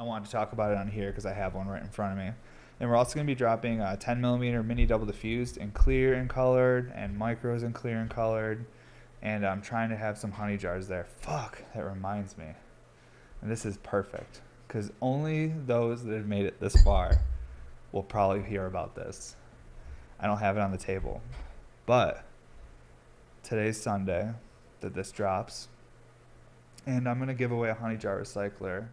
I wanted to talk about it on here because I have one right in front of me. And we're also going to be dropping 10 millimeter mini double diffused in clear and colored, and micros in clear and colored. And I'm trying to have some honey jars there. Fuck, that reminds me. And this is perfect because only those that have made it this far will probably hear about this. I don't have it on the table, but today's Sunday that this drops, and I'm going to give away a honey jar recycler.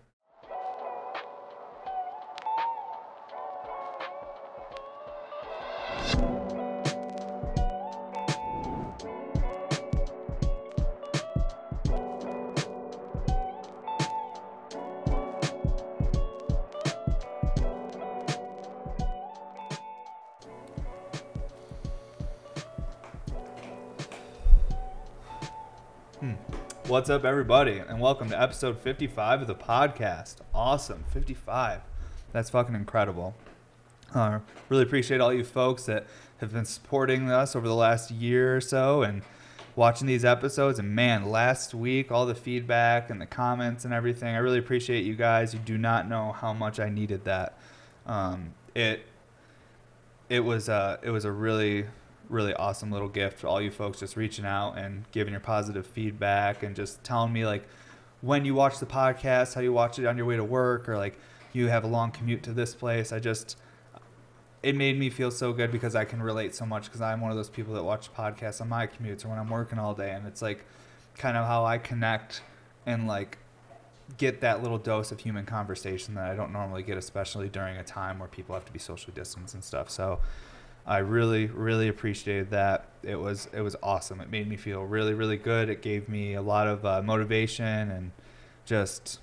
What's up, everybody, and welcome to episode 55 of the podcast. Awesome, 55. That's fucking incredible. Really appreciate all you folks that have been supporting us over the last year or so and watching these episodes. And man, last week, all the feedback and the comments and everything, I really appreciate you guys. You do not know how much I needed that. It was a really awesome little gift for all you folks just reaching out and giving your positive feedback and just telling me like when you watch the podcast, how you watch it on your way to work, or like you have a long commute to this place. It made me feel so good because I can relate so much because I'm one of those people that watch podcasts on my commutes or when I'm working all day. And it's like kind of how I connect and like get that little dose of human conversation that I don't normally get, especially during a time where people have to be socially distanced and stuff. So I really appreciated that. It was awesome. It made me feel really good. It gave me a lot of motivation, and just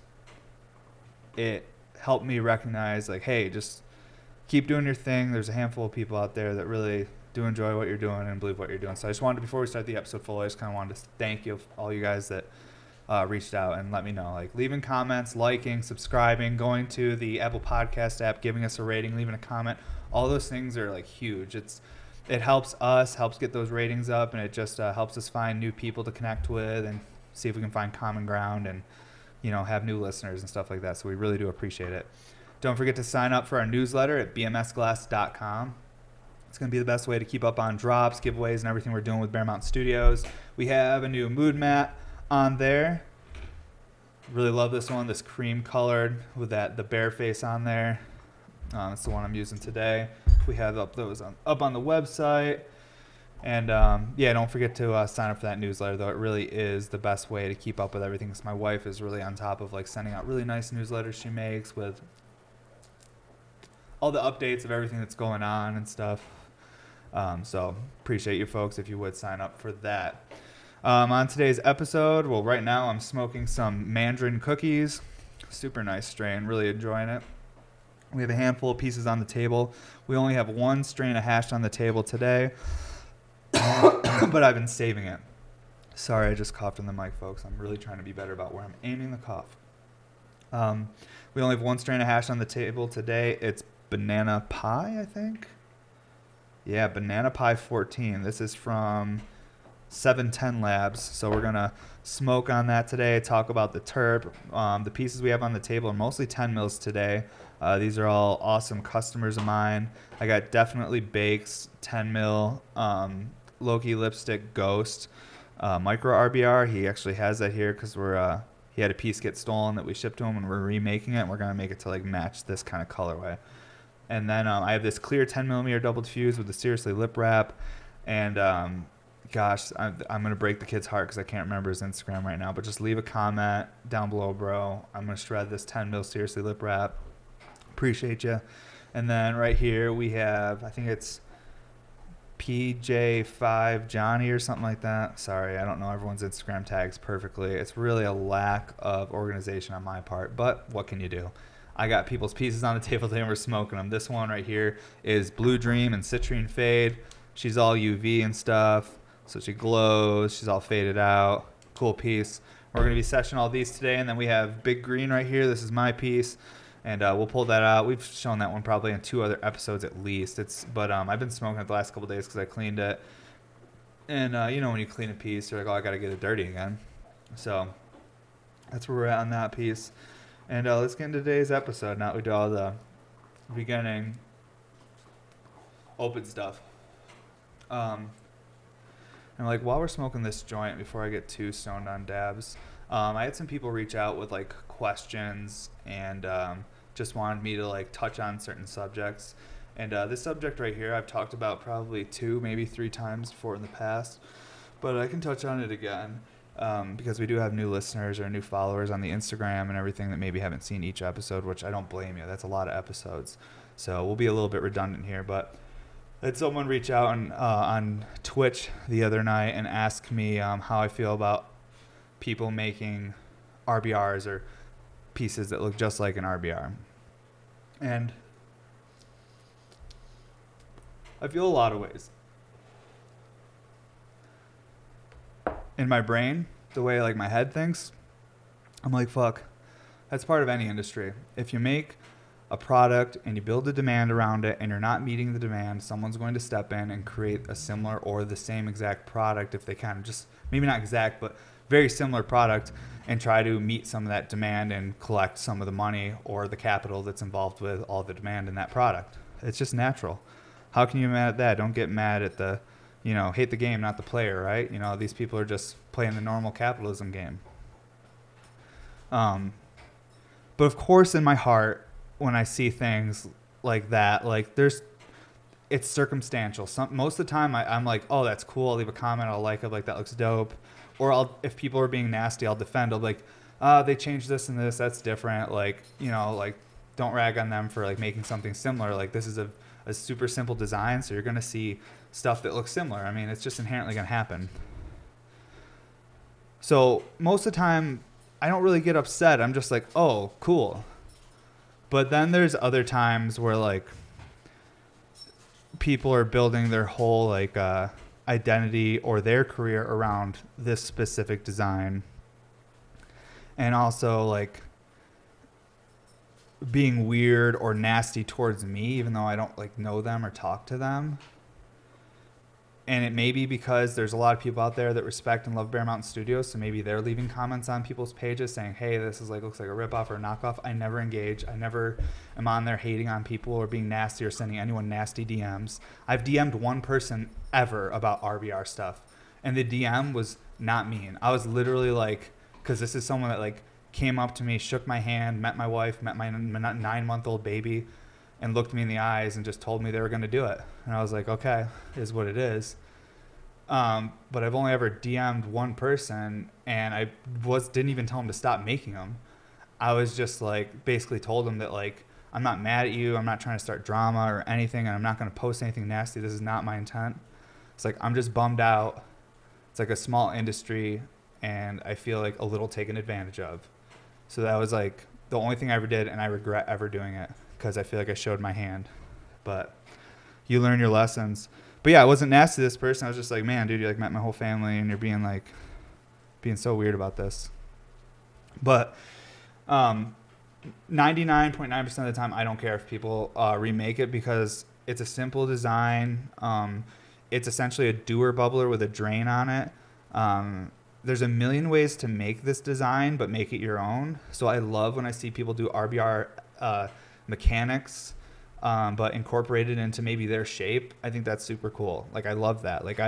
it helped me recognize like, hey, just keep doing your thing. There's a handful of people out there that really do enjoy what you're doing and believe what you're doing. So I just wanted to, before we start the episode full, I just kind of wanted to thank you, all you guys that reached out and let me know, like leaving comments, liking, subscribing, going to the Apple Podcast app, giving us a rating, leaving a comment. All those things are like huge. It helps us, helps get those ratings up, and it just helps us find new people to connect with and see if we can find common ground and, you know, have new listeners and stuff like that. So we really do appreciate it. Don't forget to sign up for our newsletter at bmsglass.com. It's going to be the best way to keep up on drops, giveaways, and everything we're doing with Bearmount Studios. We have a new mood mat on there. Really love this one, this cream colored with the bear face on there. It's the one I'm using today. We have those up on the website. And don't forget to sign up for that newsletter, though. It really is the best way to keep up with everything, because my wife is really on top of like sending out really nice newsletters she makes with all the updates of everything that's going on and stuff. So appreciate you folks if you would sign up for that. On today's episode, well, right now I'm smoking some Mandarin cookies. Super nice strain. Really enjoying it. We have a handful of pieces on the table. We only have one strain of hash on the table today, but I've been saving it. Sorry, I just coughed on the mic, folks. I'm really trying to be better about where I'm aiming the cough. We only have one strain of hash on the table today. It's Banana Pie, I think. Yeah, Banana Pie 14. This is from 710 Labs. So we're going to smoke on that today, talk about the terp. The pieces we have on the table are mostly 10 mils today. These are all awesome customers of mine. I got Definitely Bakes 10 mil Loki Lipstick Ghost Micro RBR. He actually has that here because he had a piece get stolen that we shipped to him, and we're remaking it. And we're gonna make it to like match this kind of colorway. And then I have this clear 10 millimeter double diffused with the Seriously Lip Wrap. And I'm gonna break the kid's heart because I can't remember his Instagram right now. But just leave a comment down below, bro. I'm gonna shred this 10 mil Seriously Lip Wrap. Appreciate you. And then right here we have, I think it's PJ5 Johnny or something like that. Sorry, I don't know everyone's Instagram tags perfectly. It's really a lack of organization on my part, but what can you do? I got people's pieces on the table today and we're smoking them. This one right here is Blue Dream and Citrine Fade. She's all UV and stuff, so she glows. She's all faded out. Cool piece. We're going to be sessioning all these today. And then we have Big Green right here. This is my piece. And we'll pull that out. We've shown that one probably in two other episodes at least. But I've been smoking it the last couple of days because I cleaned it. And, you know, when you clean a piece, you're like, oh, I got to get it dirty again. So that's where we're at on that piece. And let's get into today's episode now that we do all the beginning open stuff. And like while we're smoking this joint, before I get too stoned on dabs, I had some people reach out with like questions and just wanted me to like touch on certain subjects. And this subject right here, I've talked about probably 2, maybe 3 times before in the past, but I can touch on it again because we do have new listeners or new followers on the Instagram and everything that maybe haven't seen each episode, which I don't blame you. That's a lot of episodes. So we'll be a little bit redundant here, but I had someone reach out on Twitch the other night and ask me how I feel about people making RBRs or pieces that look just like an RBR. And I feel a lot of ways. In my brain, the way like my head thinks, I'm like, fuck, that's part of any industry. If you make a product and you build a demand around it and you're not meeting the demand, someone's going to step in and create a similar or the same exact product if they kind of just, maybe not exact, but very similar product and try to meet some of that demand and collect some of the money or the capital that's involved with all the demand in that product. It's just natural. How can you be mad at that? Don't get mad at the, you know, hate the game, not the player, right? You know, these people are just playing the normal capitalism game. But of course, in my heart, when I see things like that, like there's, it's circumstantial. Most of the time I'm like, oh, that's cool. I'll leave a comment. I'll like it. Like that looks dope. Or I'll, if people are being nasty, I'll defend. I'll be like, they changed this and this. That's different. Like, you know, like don't rag on them for like making something similar. Like this is a super simple design, so you're going to see stuff that looks similar. I mean, it's just inherently going to happen. So most of the time, I don't really get upset. I'm just like, oh, cool. But then there's other times where, like, people are building their whole, like, identity or their career around this specific design. And also, like, being weird or nasty towards me, even though I don't like know them or talk to them. And it may be because there's a lot of people out there that respect and love Bearmount Studios, so maybe they're leaving comments on people's pages saying, hey, this is like looks like a ripoff or a knockoff. I never engage. I never am on there hating on people or being nasty or sending anyone nasty DMs. I've DM'd one person ever about RBR stuff, and the DM was not mean. I was literally like, because this is someone that like came up to me, shook my hand, met my wife, met my 9-month-old baby, and looked me in the eyes and just told me they were going to do it. And I was like, okay, is what it is. But I've only ever DM'd one person, and I didn't even tell him to stop making them. I was just like, basically told him that like, I'm not mad at you. I'm not trying to start drama or anything, and I'm not going to post anything nasty. This is not my intent. It's like, I'm just bummed out. It's like a small industry, and I feel like a little taken advantage of. So that was like the only thing I ever did, and I regret ever doing it because I feel like I showed my hand. But you learn your lessons. But yeah, I wasn't nasty to this person. I was just like, man, dude, you like met my whole family, and you're being so weird about this. But 99.9% of the time, I don't care if people remake it because it's a simple design. It's essentially a doer bubbler with a drain on it. There's a million ways to make this design, but make it your own. So I love when I see people do RBR mechanics, but incorporated into maybe their shape. I think that's super cool. Like, I love that. Like,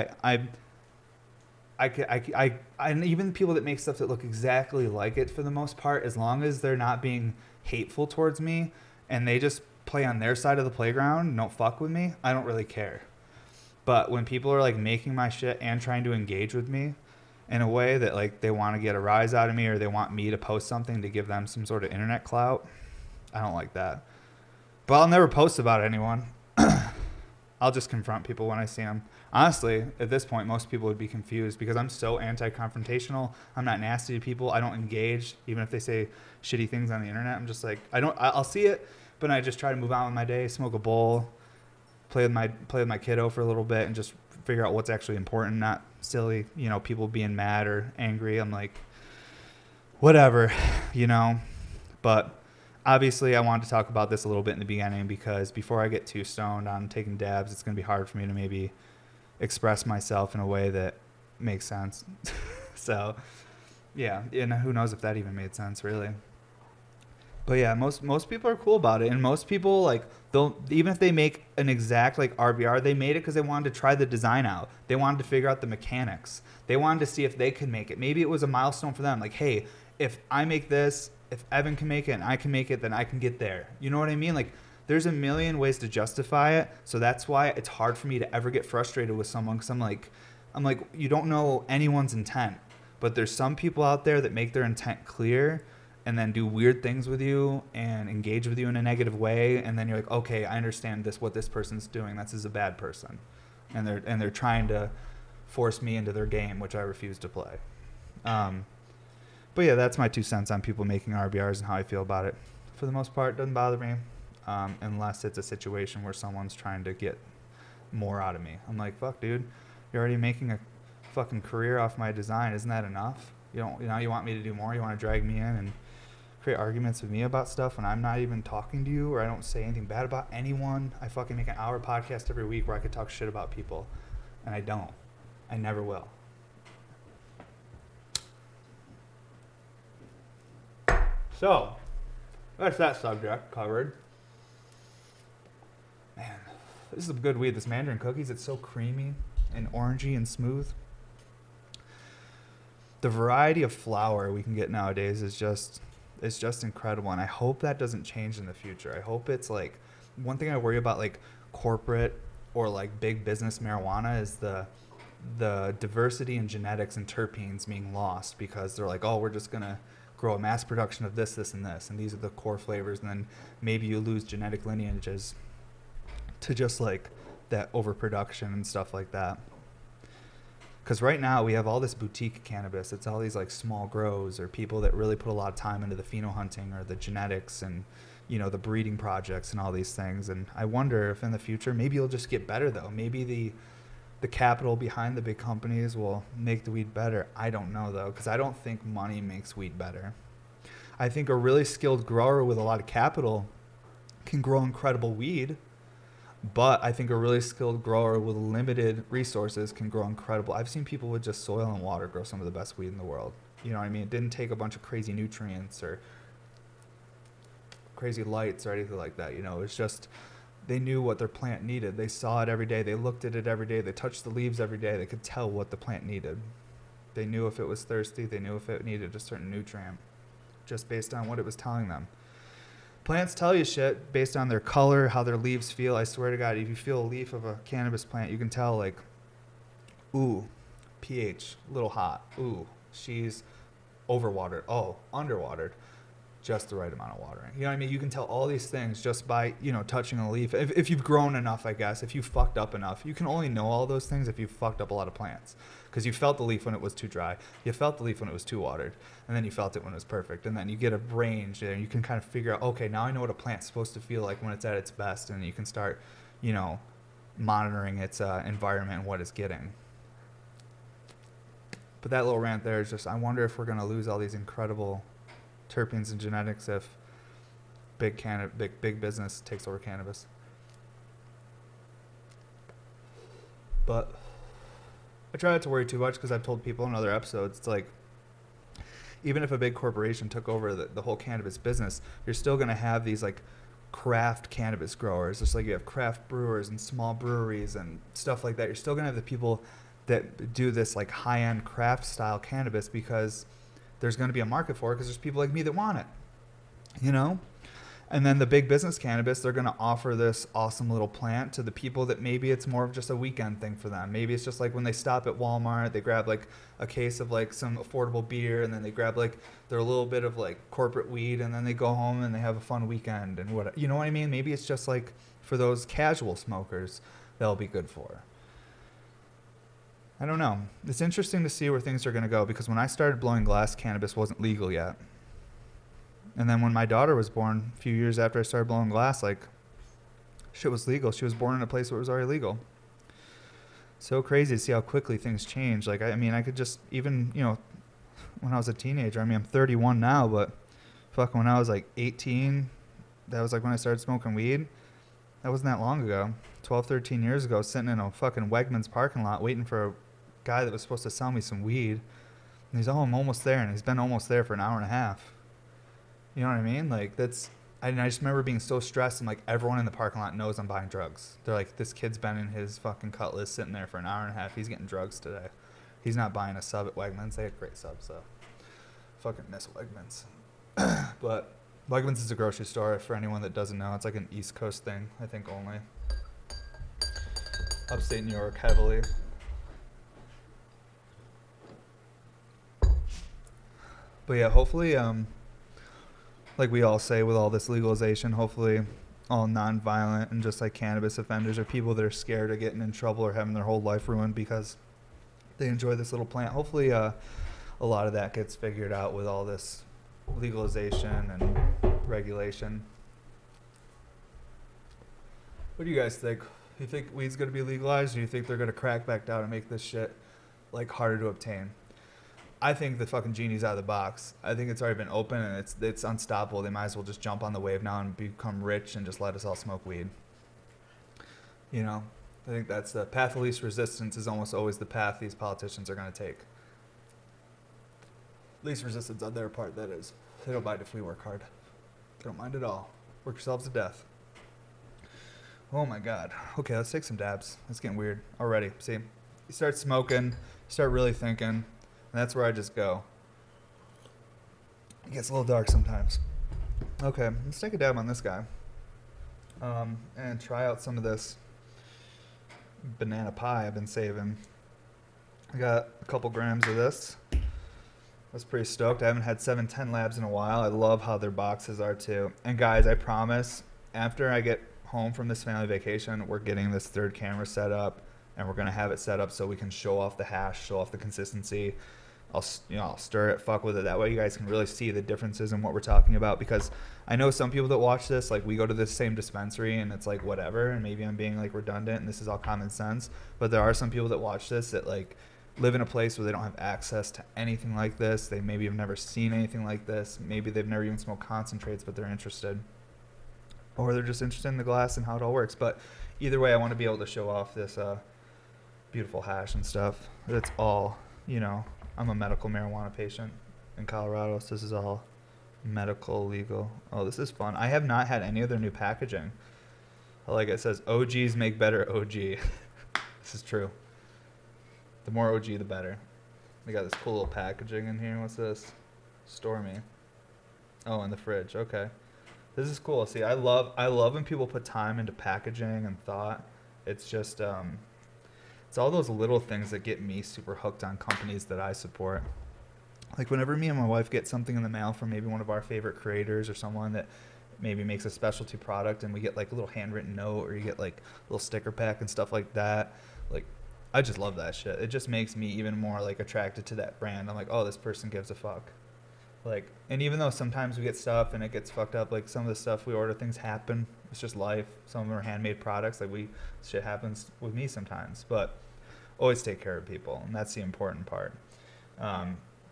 and even people that make stuff that look exactly like it for the most part, as long as they're not being hateful towards me and they just play on their side of the playground, don't fuck with me, I don't really care. But when people are like making my shit and trying to engage with me, in a way that like they want to get a rise out of me or they want me to post something to give them some sort of internet clout, I don't like that. But I'll never post about anyone. I'll just confront people when I see them. Honestly, at this point, most people would be confused because I'm so anti-confrontational. I'm not nasty to people. I don't engage, even if they say shitty things on the internet. I'm just like, I'll see it, but I just try to move on with my day, smoke a bowl, play with my kiddo for a little bit, and just figure out what's actually important, not silly, you know, people being mad or angry. I'm like, whatever, you know. But obviously I wanted to talk about this a little bit in the beginning because before I get too stoned on taking dabs, it's going to be hard for me to maybe express myself in a way that makes sense. So yeah, and who knows if that even made sense, really. But yeah, most people are cool about it, and most people like they'll, even if they make an exact like RBR, they made it because they wanted to try the design out. They wanted to figure out the mechanics. They wanted to see if they could make it. Maybe it was a milestone for them. Like, hey, if I make this, if Evan can make it and I can make it, then I can get there. You know what I mean? Like, there's a million ways to justify it. So that's why it's hard for me to ever get frustrated with someone, because I'm like, you don't know anyone's intent. But there's some people out there that make their intent clear and then do weird things with you and engage with you in a negative way. And then you're like, okay, I understand this, what this person's doing. This is a bad person. And they're trying to force me into their game, which I refuse to play. But yeah, that's my 2 cents on people making RBRs and how I feel about it. For the most part, it doesn't bother me. Unless it's a situation where someone's trying to get more out of me. I'm like, fuck, dude, you're already making a fucking career off my design. Isn't that enough? You know, you want me to do more? You want to drag me in and create arguments with me about stuff when I'm not even talking to you, or I don't say anything bad about anyone. I fucking make an hour podcast every week where I could talk shit about people, and I don't. I never will. So, that's that subject covered. Man, this is some good weed, this Mandarin cookies. It's so creamy and orangey and smooth. The variety of flower we can get nowadays is just, it's just incredible, and I hope that doesn't change in the future. I hope it's like, one thing I worry about like corporate or like big business marijuana is the diversity in genetics and terpenes being lost, because they're like, oh, we're just gonna grow a mass production of this, this, and this, and these are the core flavors, and then maybe you lose genetic lineages to just like that overproduction and stuff like that. Because right now we have all this boutique cannabis. It's all these like small grows or people that really put a lot of time into the pheno hunting or the genetics and, you know, the breeding projects and all these things. And I wonder if in the future, maybe it'll just get better though. Maybe the capital behind the big companies will make the weed better. I don't know though, because I don't think money makes weed better. I think a really skilled grower with a lot of capital can grow incredible weed. But I think a really skilled grower with limited resources can grow incredible. I've seen people with just soil and water grow some of the best weed in the world. You know what I mean? It didn't take a bunch of crazy nutrients or crazy lights or anything like that. You know, it's just they knew what their plant needed. They saw it every day. They looked at it every day. They touched the leaves every day. They could tell what the plant needed. They knew if it was thirsty. They knew if it needed a certain nutrient just based on what it was telling them. Plants tell you shit based on their color, how their leaves feel. I swear to God, if you feel a leaf of a cannabis plant, you can tell, like, ooh, pH, a little hot. Ooh, she's overwatered. Oh, underwatered. Just the right amount of watering. You know what I mean? You can tell all these things just by, you know, touching a leaf. If you've grown enough, I guess, if you fucked up enough, you can only know all those things if you fucked up a lot of plants. Because you felt the leaf when it was too dry, you felt the leaf when it was too watered, and then you felt it when it was perfect, and then you get a range there, and you can kind of figure out, okay, now I know what a plant's supposed to feel like when it's at its best, and you can start, you know, monitoring its environment and what it's getting. But that little rant there is just, I wonder if we're going to lose all these incredible terpenes and genetics if big business takes over cannabis. But I try not to worry too much, because I've told people in other episodes, it's like, even if a big corporation took over the whole cannabis business, you're still going to have these like craft cannabis growers, just like you have craft brewers and small breweries and stuff like that. You're still going to have the people that do this like high-end craft style cannabis, because there's going to be a market for it, because there's people like me that want it, you know? And then the big business cannabis, they're going to offer this awesome little plant to the people that maybe it's more of just a weekend thing for them. Maybe it's just like when they stop at Walmart, they grab like a case of like some affordable beer, and then they grab like their little bit of like corporate weed, and then they go home and they have a fun weekend and what, you know what I mean? Maybe it's just like for those casual smokers, they'll be good for. I don't know. It's interesting to see where things are going to go, because when I started blowing glass, cannabis wasn't legal yet. And then when my daughter was born, a few years after I started blowing glass, like, shit was legal. She was born in a place where it was already legal. So crazy to see how quickly things change. Like, I mean, I could just even, you know, when I was a teenager, I mean, I'm 31 now, but fuck, when I was like 18, that was like when I started smoking weed. That wasn't that long ago. 12, 13 years ago, sitting in a fucking Wegmans parking lot waiting for a guy that was supposed to sell me some weed. And he's, oh, I'm almost there. And he's been almost there for an hour and a half. You know what I mean? Like that's, and I just remember being so stressed. I'm like, everyone in the parking lot knows I'm buying drugs. They're like, this kid's been in his fucking Cutlass sitting there for an hour and a half. He's getting drugs today. He's not buying a sub at Wegmans. They had great subs, so fucking miss Wegmans. But Wegmans is a grocery store. For anyone that doesn't know, it's like an East Coast thing, I think only. Upstate New York heavily. But yeah, hopefully, like we all say with all this legalization, hopefully all nonviolent and just like cannabis offenders or people that are scared of getting in trouble or having their whole life ruined because they enjoy this little plant. Hopefully a lot of that gets figured out with all this legalization and regulation. What do you guys think? Do you think weed's going to be legalized, or do you think they're going to crack back down and make this shit like harder to obtain? I think the fucking genie's out of the box. I think it's already been open, and it's unstoppable. They might as well just jump on the wave now and become rich and just let us all smoke weed. You know, I think that's the path of least resistance is almost always the path these politicians are going to take. Least resistance on their part, that is. They don't mind if we work hard. They don't mind at all. Work yourselves to death. Oh my God. Okay, let's take some dabs. It's getting weird already. See, you start smoking, you start really thinking. And that's where I just go. It gets a little dark sometimes. Okay, let's take a dab on this guy. And try out some of this banana pie I've been saving. I got a couple grams of this. I was pretty stoked. I haven't had 710 Labs in a while. I love how their boxes are too. And guys, I promise, after I get home from this family vacation, we're getting this third camera set up. And we're going to have it set up so we can show off the hash, show off the consistency. I'll stir it, fuck with it. That way you guys can really see the differences in what we're talking about. Because I know some people that watch this, like we go to the same dispensary and it's like whatever. And maybe I'm being like redundant and this is all common sense. But there are some people that watch this that like live in a place where they don't have access to anything like this. They maybe have never seen anything like this. Maybe they've never even smoked concentrates, but they're interested. Or they're just interested in the glass and how it all works. But either way, I want to be able to show off this beautiful hash and stuff. That's all, you know, I'm a medical marijuana patient in Colorado, so this is all medical legal. Oh, this is fun. I have not had any of their new packaging. Like it says, OGs make better OG. This is true. The more OG, the better. They got this cool little packaging in here. What's this? Stormy. Oh, in the fridge. Okay. This is cool. See, I love when people put time into packaging and thought. It's just, it's all those little things that get me super hooked on companies that I support. Like whenever me and my wife get something in the mail from maybe one of our favorite creators or someone that maybe makes a specialty product, and we get like a little handwritten note, or you get like a little sticker pack and stuff like that. Like I just love that shit. It just makes me even more like attracted to that brand. I'm like, oh, this person gives a fuck. Like, and even though sometimes we get stuff and it gets fucked up, like some of the stuff we order, things happen. It's just life. Some of them are handmade products. Like shit happens with me sometimes, but always take care of people, and that's the important part.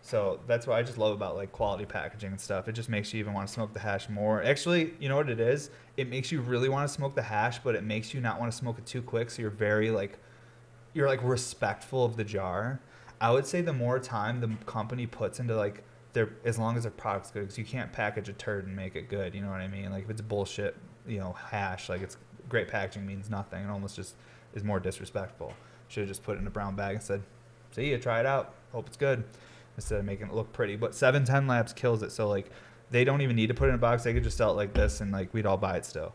So that's what I just love about like quality packaging and stuff. It just makes you even want to smoke the hash more. Actually, you know what it is? It makes you really want to smoke the hash, but it makes you not want to smoke it too quick. So you're like respectful of the jar. I would say the more time the company puts into like their, as long as their product's good, because you can't package a turd and make it good. You know what I mean? Like if it's bullshit, you know, hash, like it's great packaging means nothing. It almost just is more disrespectful. Should have just put it in a brown bag and said, see ya, try it out, hope it's good, instead of making it look pretty. But 710 Labs kills it. So like they don't even need to put it in a box. They could just sell it like this and like we'd all buy it still.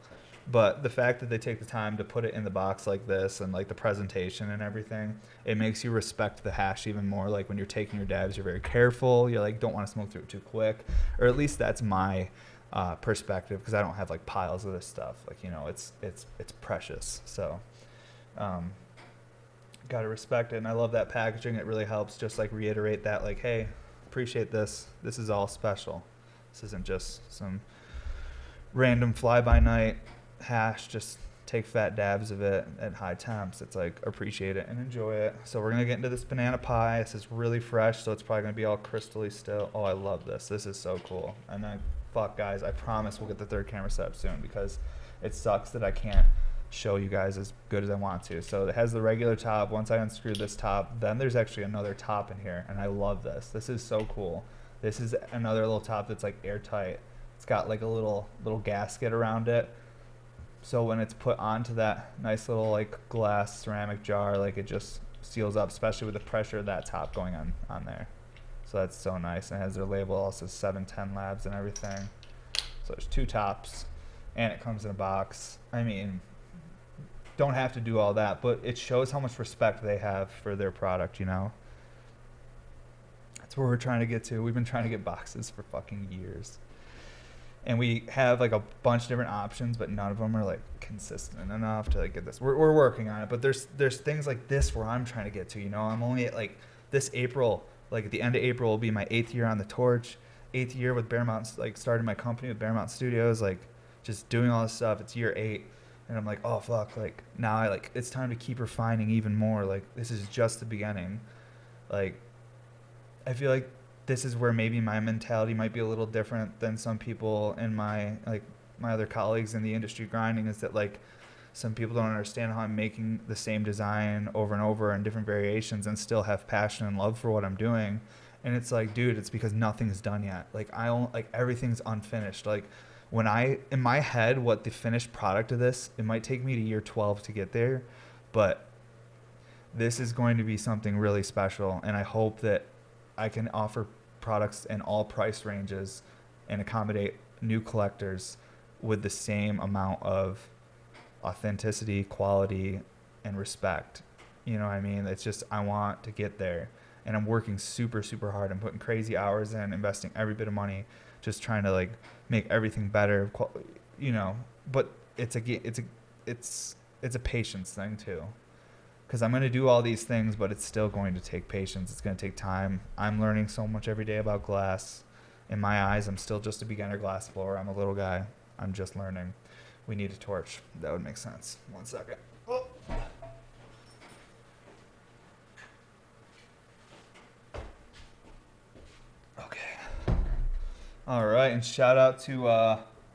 But the fact that they take the time to put it in the box like this and like the presentation and everything, it makes you respect the hash even more. Like when you're taking your dabs, you're very careful. You're like, don't want to smoke through it too quick. Or at least that's my perspective, because I don't have like piles of this stuff. Like, you know, it's precious. So gotta respect it, and I love that packaging. It really helps just like reiterate that, like, hey, appreciate this. This is all special. This isn't just some random fly-by-night hash. Just take fat dabs of it at high temps. It's like, appreciate it and enjoy it. So we're gonna get into this banana pie. This is really fresh, so it's probably gonna be all crystally still. Oh, I love this. This is so cool. And I, fuck guys, I promise we'll get the third camera set up soon, because it sucks that I can't show you guys as good as I want to. So it has the regular top. Once I unscrew this top, then there's actually another top in here, and I love this. This is so cool. This is another little top that's like airtight It's got like a little gasket around it, so when it's put onto that nice little like glass ceramic jar, like it just seals up, especially with the pressure of that top going on there. So that's so nice. And it has their label, also 710 Labs and everything. So there's two tops, and it comes in a box. I mean, don't have to do all that, but it shows how much respect they have for their product, you know? That's where we're trying to get to. We've been trying to get boxes for fucking years. And we have like a bunch of different options, but none of them are like consistent enough to like get this. We're working on it, but there's things like this where I'm trying to get to, you know? I'm only at like this April, like at the end of April will be my 8th year on the torch, 8th year with Bearmount, like started my company with Bearmount Studios, like just doing all this stuff. It's year 8. And I'm like, oh fuck, like now I like, it's time to keep refining even more. Like this is just the beginning. Like, I feel like this is where maybe my mentality might be a little different than some people and my other colleagues in the industry grinding, is that like some people don't understand how I'm making the same design over and over in different variations and still have passion and love for what I'm doing. And it's like, dude, it's because nothing's done yet. Like I don't, like everything's unfinished. Like when I, in my head, what the finished product of this, it might take me to year 12 to get there, but this is going to be something really special. And I hope that I can offer products in all price ranges and accommodate new collectors with the same amount of authenticity, quality, and respect. You know what I mean? It's just, I want to get there. And I'm working super, super hard. I'm putting crazy hours in, investing every bit of money, just trying to like make everything better, you know. But it's a patience thing too, because I'm going to do all these things, but it's still going to take patience. It's going to take time. I'm learning so much every day about glass. In my eyes, I'm still just a beginner glass blower. I'm a little guy. I'm just learning. We need a torch. That would make sense. 1 second. Oh. All right, and shout out to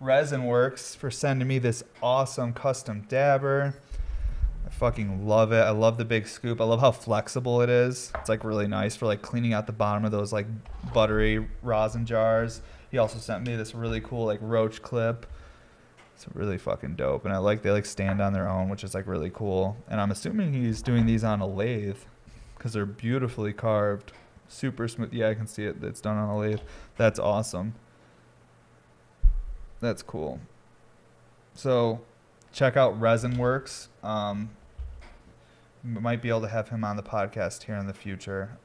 ResinWorks for sending me this awesome custom dabber. I fucking love it. I love the big scoop. I love how flexible it is. It's like really nice for like cleaning out the bottom of those like buttery rosin jars. He also sent me this really cool like roach clip. It's really fucking dope, and I like they like stand on their own, which is like really cool. And I'm assuming he's doing these on a lathe because they're beautifully carved. Super smooth. Yeah, I can see it. It's done on a lathe. That's awesome. That's cool. So check out ResinWorks. Might be able to have him on the podcast here in the future.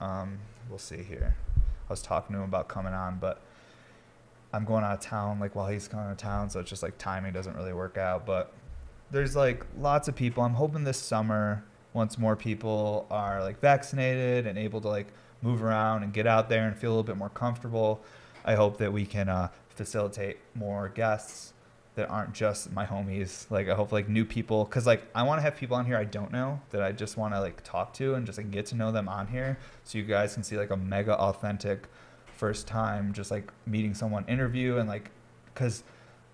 We'll see here. I was talking to him about coming on, but I'm going out of town like while he's going out of town, so it's just like timing doesn't really work out. But there's like lots of people. I'm hoping this summer, once more people are like vaccinated and able to like move around and get out there and feel a little bit more comfortable, I hope that we can facilitate more guests that aren't just my homies. Like I hope like new people, because like I want to have people on here I don't know, that I just want to like talk to and just like get to know them on here, so you guys can see like a mega authentic first time just like meeting someone interview. And like, because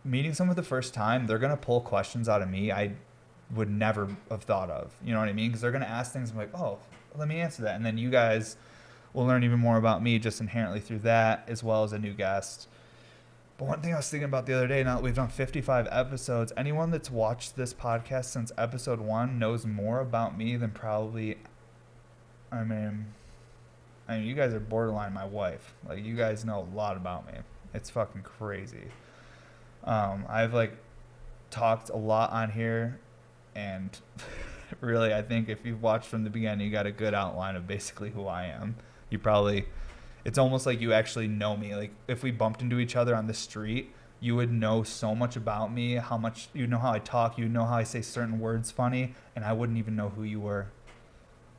meeting someone the first time, they're gonna pull questions out of me I would never have thought of, you know what I mean? Because they're gonna ask things, I'm like, oh, let me answer that. And then you guys will learn even more about me just inherently through that, as well as a new guest. But one thing I was thinking about the other day, now that we've done 55 episodes, anyone that's watched this podcast since episode 1 knows more about me than probably, I mean, you guys are borderline my wife. Like, you guys know a lot about me. It's fucking crazy. I've, like, talked a lot on here, and really, I think if you've watched from the beginning, you got a good outline of basically who I am. You probably, it's almost like you actually know me. Like if we bumped into each other on the street, you would know so much about me, how much, you know how I talk, you know how I say certain words funny, and I wouldn't even know who you were.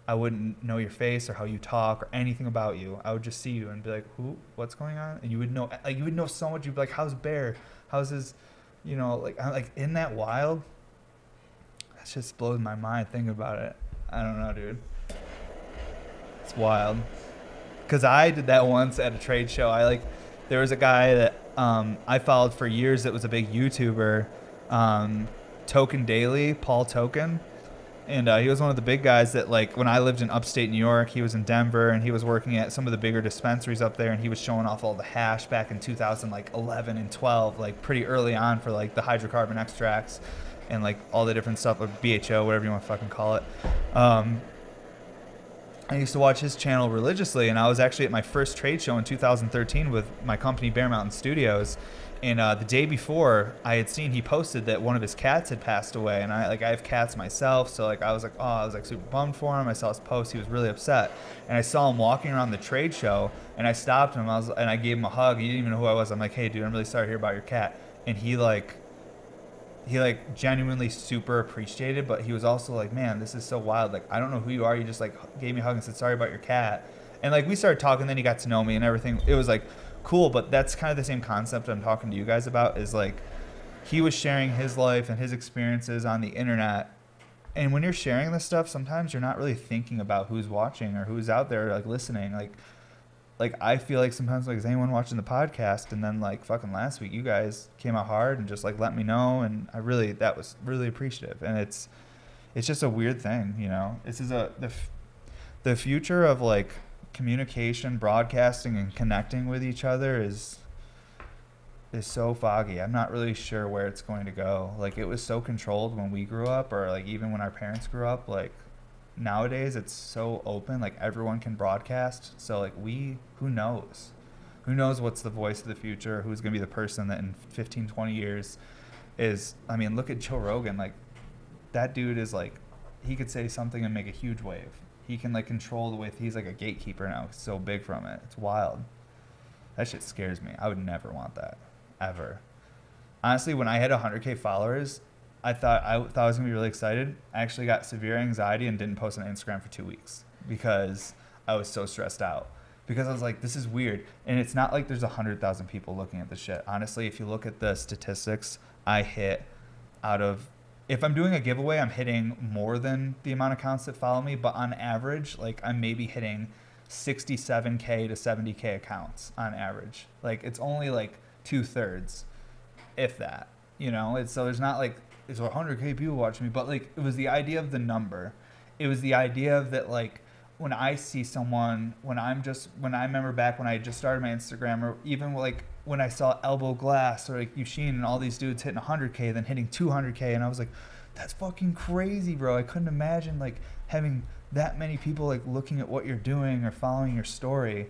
I wouldn't know your face or how you talk or anything about you. I would just see you and be like, who, what's going on? And you would know, like you would know so much. You'd be like, how's Bear? How's his, you know, like, I'm like, isn't that wild? That just blows my mind thinking about it. I don't know, dude. It's wild. Because I did that once at a trade show. I like, there was a guy that I followed for years that was a big YouTuber, Token Daily, Paul Token. And he was one of the big guys that, like, when I lived in upstate New York, he was in Denver, and he was working at some of the bigger dispensaries up there, and he was showing off all the hash back in 2011 and 12, like, pretty early on for, like, the hydrocarbon extracts and, like, all the different stuff, or BHO, whatever you want to fucking call it. I used to watch his channel religiously, and I was actually at my first trade show in 2013 with my company, Bearmount Studios. And the day before, I had seen he posted that one of his cats had passed away, and I have cats myself, so like I was super bummed for him. I saw his post; he was really upset, and I saw him walking around the trade show, and I stopped him. And I gave him a hug. He didn't even know who I was. I'm like, "Hey, dude, I'm really sorry to hear about your cat." And he genuinely super appreciated, but he was also like, "Man, this is so wild. Like, I don't know who you are. You just like gave me a hug and said sorry about your cat." And like we started talking, then he got to know me and everything. It was like. Cool, but that's kind of the same concept I'm talking to you guys about, is like he was sharing his life and his experiences on the internet, and when you're sharing this stuff, sometimes you're not really thinking about who's watching or who's out there like listening. Like I feel like sometimes, like, is anyone watching the podcast? And then like fucking last week you guys came out hard and just like let me know, and that was really appreciative. And it's just a weird thing, you know. This is the future of like communication, broadcasting, and connecting with each other is so foggy. I'm not really sure where it's going to go. Like, it was so controlled when we grew up, or like even when our parents grew up. Like, nowadays it's so open, like everyone can broadcast. So like who knows what's the voice of the future, who's going to be the person that in 15-20 years is, I mean, look at Joe Rogan. Like, that dude is like, he could say something and make a huge wave. He can, like, control the way... He's, like, a gatekeeper now. He's so big from it. It's wild. That shit scares me. I would never want that. Ever. Honestly, when I hit 100K followers, I thought I was going to be really excited. I actually got severe anxiety and didn't post on Instagram for 2 weeks because I was so stressed out. Because I was like, this is weird. And it's not like there's 100,000 people looking at this shit. Honestly, if you look at the statistics, I hit out of... If I'm doing a giveaway, I'm hitting more than the amount of accounts that follow me. But on average, like, I'm maybe hitting 67K to 70K accounts on average. Like, it's only like 2/3, if that, you know? It's, so there's not like, there's 100K people watching me. But like, it was the idea of the number. It was the idea of that, like, when I see someone, when I remember back when I just started my Instagram, or even like, when I saw Elbow Glass or like Yushin and all these dudes hitting 100K, then hitting 200K, and I was like, that's fucking crazy, bro. I couldn't imagine like having that many people like looking at what you're doing or following your story.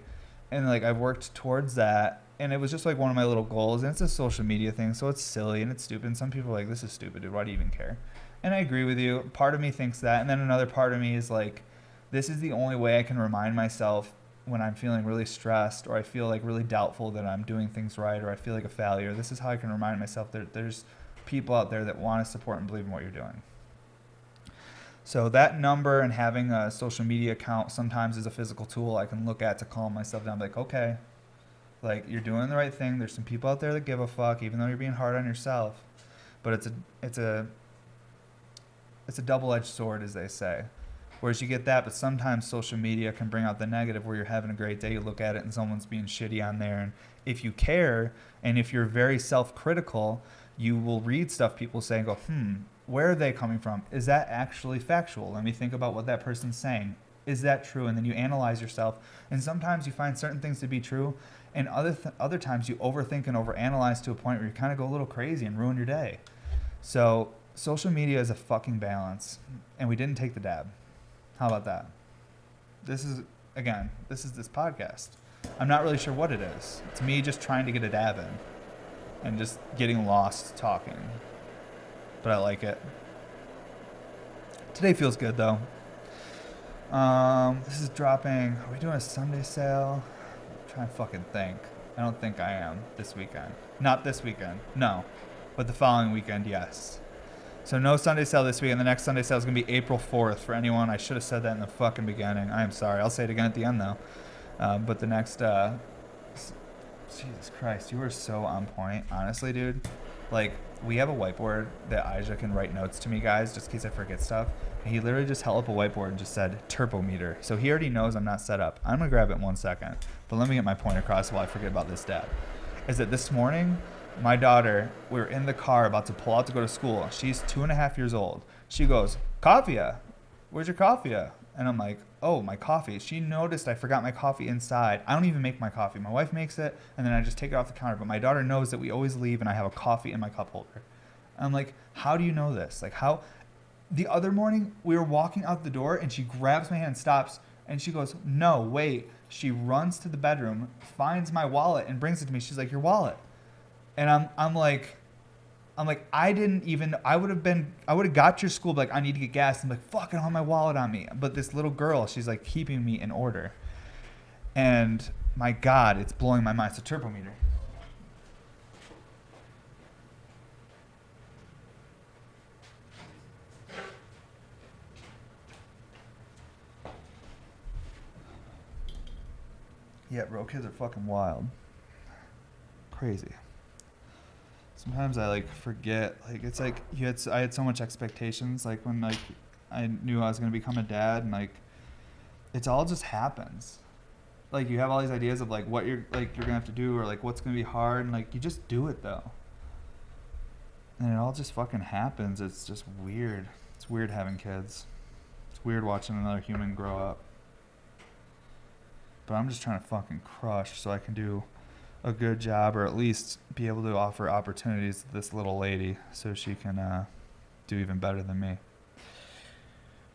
And like, I worked towards that, and it was just like one of my little goals. And it's a social media thing, so it's silly and it's stupid. And some people are like, this is stupid, dude. Why do you even care? And I agree with you. Part of me thinks that, and then another part of me is like, this is the only way I can remind myself when I'm feeling really stressed, or I feel like really doubtful that I'm doing things right, or I feel like a failure. This is how I can remind myself that there's people out there that want to support and believe in what you're doing. So that number and having a social media account sometimes is a physical tool I can look at to calm myself down. Like, okay, like, you're doing the right thing. There's some people out there that give a fuck, even though you're being hard on yourself. But it's a double-edged sword, as they say. Whereas you get that, but sometimes social media can bring out the negative where you're having a great day, you look at it and someone's being shitty on there. And if you care, and if you're very self-critical, you will read stuff people say and go, where are they coming from? Is that actually factual? Let me think about what that person's saying. Is that true? And then you analyze yourself. And sometimes you find certain things to be true, and other times you overthink and overanalyze to a point where you kind of go a little crazy and ruin your day. So social media is a fucking balance, and we didn't take the dab. How about that? This is this podcast. I'm not really sure what it is. It's me just trying to get a dab in and just getting lost talking. But I like it. Today feels good, though. This is dropping. Are we doing a Sunday sale? I'm trying to fucking think. I don't think I am this weekend. Not this weekend. No. But the following weekend, yes. So no Sunday sale this week, and the next Sunday sale is going to be April 4th for anyone. I should have said that in the fucking beginning. I am sorry. I'll say it again at the end, though. But the next... Jesus Christ, you are so on point. Honestly, dude. Like, we have a whiteboard that Aisha can write notes to me, guys, just in case I forget stuff. And he literally just held up a whiteboard and just said, turbometer. So he already knows I'm not set up. I'm going to grab it in 1 second. But let me get my point across while I forget about this dad. Is that this morning... My daughter, we were in the car about to pull out to go to school. She's 2.5 years old. She goes, Kavya. where's your coffee at? And I'm like, oh, my coffee. She noticed I forgot my coffee inside. I don't even make my coffee. My wife makes it, and then I just take it off the counter. But my daughter knows that we always leave, and I have a coffee in my cup holder. I'm like, how do you know this? Like, how? The other morning, we were walking out the door, and she grabs my hand, stops, and she goes, no, wait. She runs to the bedroom, finds my wallet, and brings it to me. She's like, your wallet. And I'm like, I didn't even, I would have got your school, but like, I need to get gas. I'm like, fuck, I don't have my wallet on me. But this little girl, she's like keeping me in order. And my God, it's blowing my mind. It's a turbometer. Yeah, bro, kids are fucking wild. Crazy. Sometimes I like forget, like it's like I had so much expectations, like when like I knew I was gonna become a dad, and like it's all just happens. Like you have all these ideas of like what you're gonna have to do, or like what's gonna be hard, and like you just do it though. And it all just fucking happens. It's just weird. It's weird having kids. It's weird watching another human grow up. But I'm just trying to fucking crush so I can do a good job, or at least be able to offer opportunities to this little lady so she can do even better than me.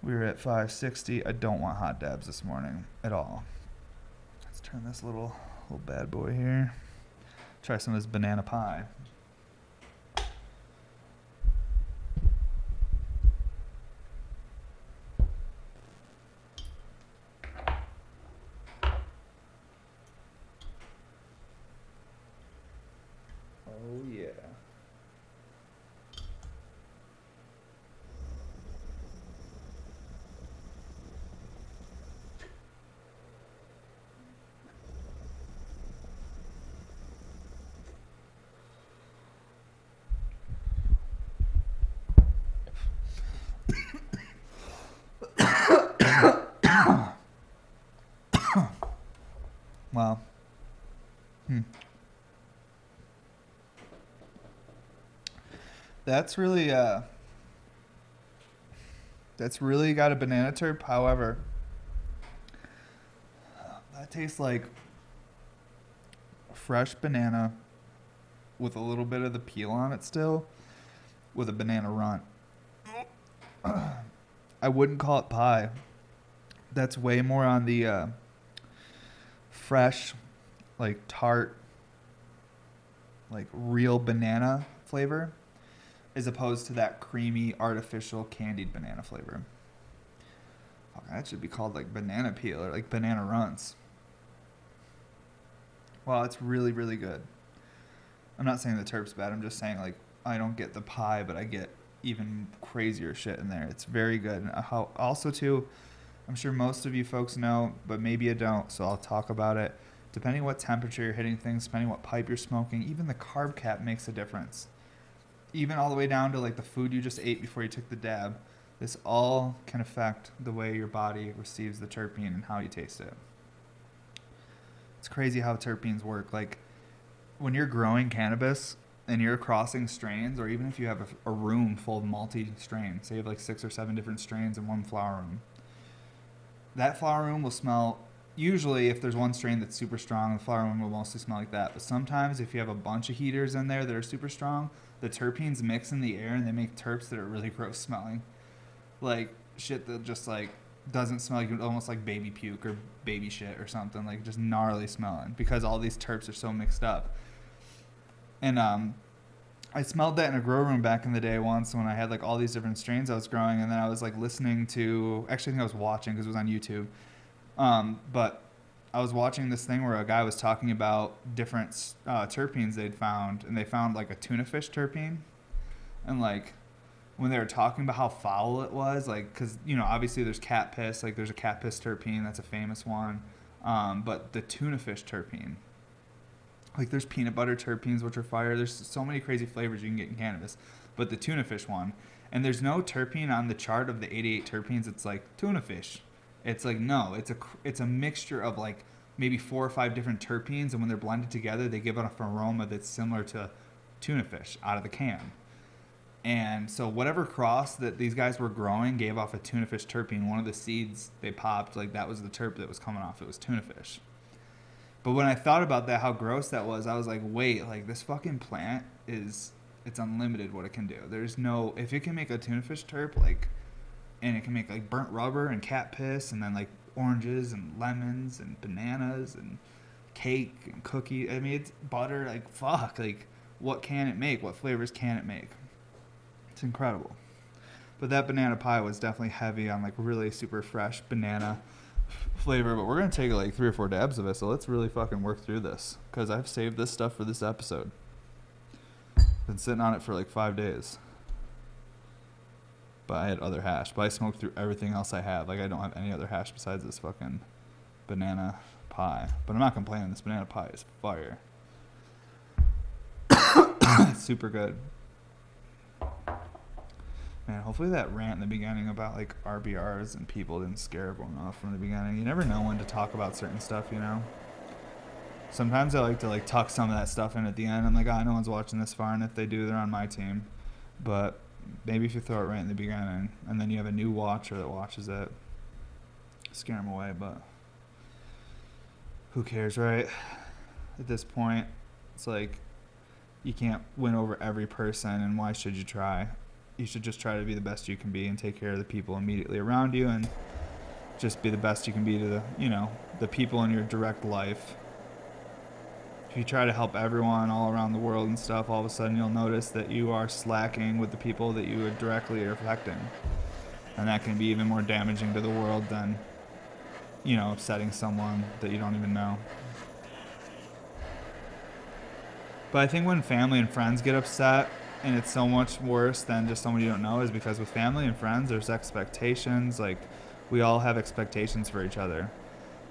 We were at 560. I don't want hot dabs this morning at all. Let's turn this little bad boy here. Try some of this banana pie. Wow. That's really got a banana turp. However, that tastes like fresh banana with a little bit of the peel on it still, with a banana runt. I wouldn't call it pie. That's way more on the fresh, like tart, like real banana flavor, as opposed to that creamy, artificial, candied banana flavor. Oh, that should be called like banana peel, or like banana runts. Wow, it's really, really good. I'm not saying the turp's bad. I'm just saying like I don't get the pie, but I get even crazier shit in there. It's very good. And also too, I'm sure most of you folks know, but maybe you don't, so I'll talk about it. Depending what temperature you're hitting things, depending what pipe you're smoking, even the carb cap makes a difference. Even all the way down to like the food you just ate before you took the dab, this all can affect the way your body receives the terpene and how you taste it. It's crazy how terpenes work. Like when you're growing cannabis and you're crossing strains, or even if you have a room full of multi-strains, say you have like 6 or 7 different strains in one flower room, that flower room will smell, usually if there's one strain that's super strong, the flower room will mostly smell like that. But sometimes if you have a bunch of heaters in there that are super strong, the terpenes mix in the air and they make terps that are really gross smelling. Like shit that just like doesn't smell, like almost like baby puke or baby shit or something, like just gnarly smelling because all these terps are so mixed up. And I smelled that in a grow room back in the day once when I had like all these different strains I was growing, and then I was like listening to, actually I think I was watching because it was on YouTube, but I was watching this thing where a guy was talking about different terpenes they'd found, and they found like a tuna fish terpene. And like when they were talking about how foul it was, like, because you know obviously there's cat piss, like there's a cat piss terpene, that's a famous one, but the tuna fish terpene, like there's peanut butter terpenes which are fire, there's so many crazy flavors you can get in cannabis, but the tuna fish one, and there's no terpene on the chart of the 88 terpenes it's like tuna fish. It's like, no, it's a mixture of like maybe 4 or 5 different terpenes, and when they're blended together, they give off an aroma that's similar to tuna fish out of the can. And so whatever cross that these guys were growing gave off a tuna fish terpene. One of the seeds they popped, like that was the terp that was coming off. It was tuna fish. But when I thought about that, how gross that was, I was like, wait, like this fucking plant is, it's unlimited what it can do. There's no, if it can make a tuna fish terp, like, and it can make like burnt rubber and cat piss and then like oranges and lemons and bananas and cake and cookie. I mean, it's butter, like fuck, like what can it make? What flavors can it make? It's incredible. But that banana pie was definitely heavy on like really super fresh banana flavor, but we're going to take like 3 or 4 dabs of it, so let's really fucking work through this because I've saved this stuff for this episode. Been sitting on it for like 5 days. But I had other hash. But I smoked through everything else I had. Like, I don't have any other hash besides this fucking banana pie. But I'm not complaining. This banana pie is fire. It's super good. Man, hopefully that rant in the beginning about, like, RBRs and people didn't scare everyone off from the beginning. You never know when to talk about certain stuff, you know? Sometimes I like to, like, tuck some of that stuff in at the end. I'm like, oh, no one's watching this far, and if they do, they're on my team. But maybe if you throw it right in the beginning and then you have a new watcher that watches it, scare them away, but who cares, right? At this point, it's like you can't win over every person, and why should you try? You should just try to be the best you can be and take care of the people immediately around you and just be the best you can be to the, you know, the people in your direct life. If you try to help everyone all around the world and stuff, all of a sudden you'll notice that you are slacking with the people that you are directly affecting. And that can be even more damaging to the world than, you know, upsetting someone that you don't even know. But I think when family and friends get upset, and it's so much worse than just someone you don't know, is because with family and friends, there's expectations. Like, we all have expectations for each other.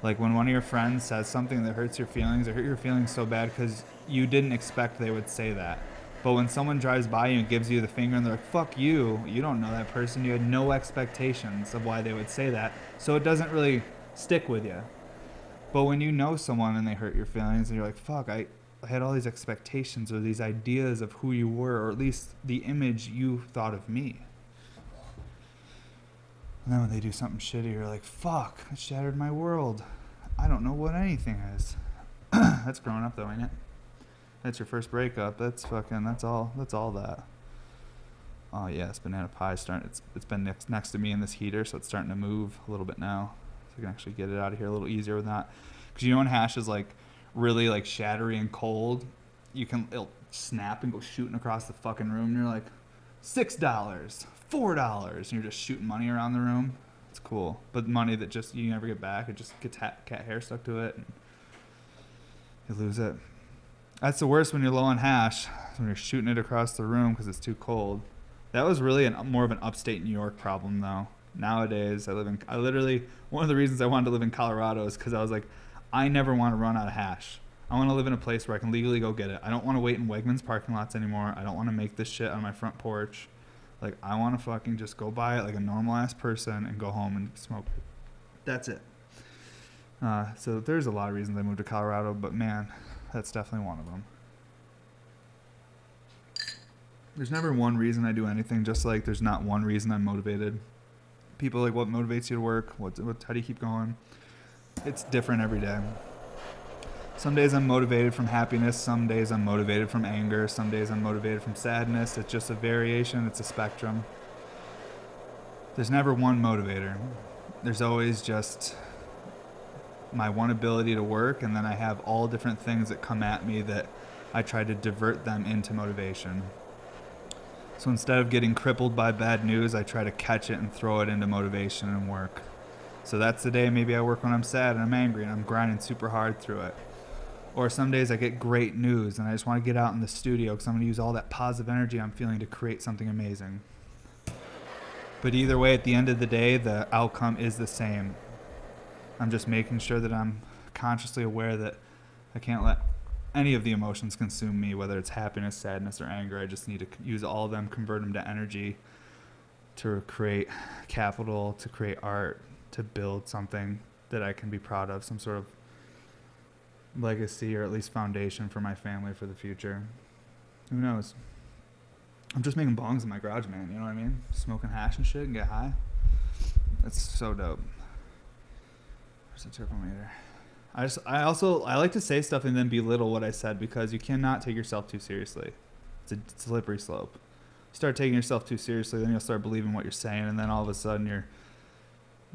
Like when one of your friends says something that hurts your feelings or hurt your feelings so bad because you didn't expect they would say that. But when someone drives by you and gives you the finger and they're like, fuck you, you don't know that person. You had no expectations of why they would say that. So it doesn't really stick with you. But when you know someone and they hurt your feelings and you're like, fuck, I had all these expectations or these ideas of who you were, or at least the image you thought of me. And then when they do something shitty, you're like, fuck, it shattered my world. I don't know what anything is. That's growing up though, ain't it? That's your first breakup. That's all that. Oh yeah, this banana pie it's been next to me in this heater, so it's starting to move a little bit now. So I can actually get it out of here a little easier with that. Because you know when hash is like really like shattery and cold, it'll snap and go shooting across the fucking room and you're like, $6. $4, and you're just shooting money around the room. It's cool, but money that just you never get back. It just gets cat hair stuck to it, and you lose it. That's the worst when you're low on hash, when you're shooting it across the room because it's too cold. That was really more of an upstate New York problem, though. Nowadays, one of the reasons I wanted to live in Colorado is because I was like, I never want to run out of hash. I want to live in a place where I can legally go get it. I don't want to wait in Wegmans parking lots anymore. I don't want to make this shit on my front porch. Like, I want to fucking just go buy it like a normal-ass person and go home and smoke it. That's it. So there's a lot of reasons I moved to Colorado, but, man, that's definitely one of them. There's never one reason I do anything, just like there's not one reason I'm motivated. People are like, what motivates you to work? How do you keep going? It's different every day. Some days I'm motivated from happiness, some days I'm motivated from anger, some days I'm motivated from sadness. It's just a variation, it's a spectrum. There's never one motivator. There's always just my one ability to work, and then I have all different things that come at me that I try to divert them into motivation. So instead of getting crippled by bad news, I try to catch it and throw it into motivation and work. So that's the day maybe I work when I'm sad and I'm angry and I'm grinding super hard through it. Or some days I get great news and I just want to get out in the studio because I'm going to use all that positive energy I'm feeling to create something amazing. But either way, at the end of the day, the outcome is the same. I'm just making sure that I'm consciously aware that I can't let any of the emotions consume me, whether it's happiness, sadness, or anger. I just need to use all of them, convert them to energy, to create capital, to create art, to build something that I can be proud of, some sort of legacy or at least foundation for my family for the future. Who knows? I'm just making bongs in my garage, man. You know what I mean? Smoking hash and shit and get high. That's so dope. Where's the turbometer? I like to say stuff and then belittle what I said, because you cannot take yourself too seriously. It's a slippery slope. You start taking yourself too seriously, then you'll start believing what you're saying, and then all of a sudden you're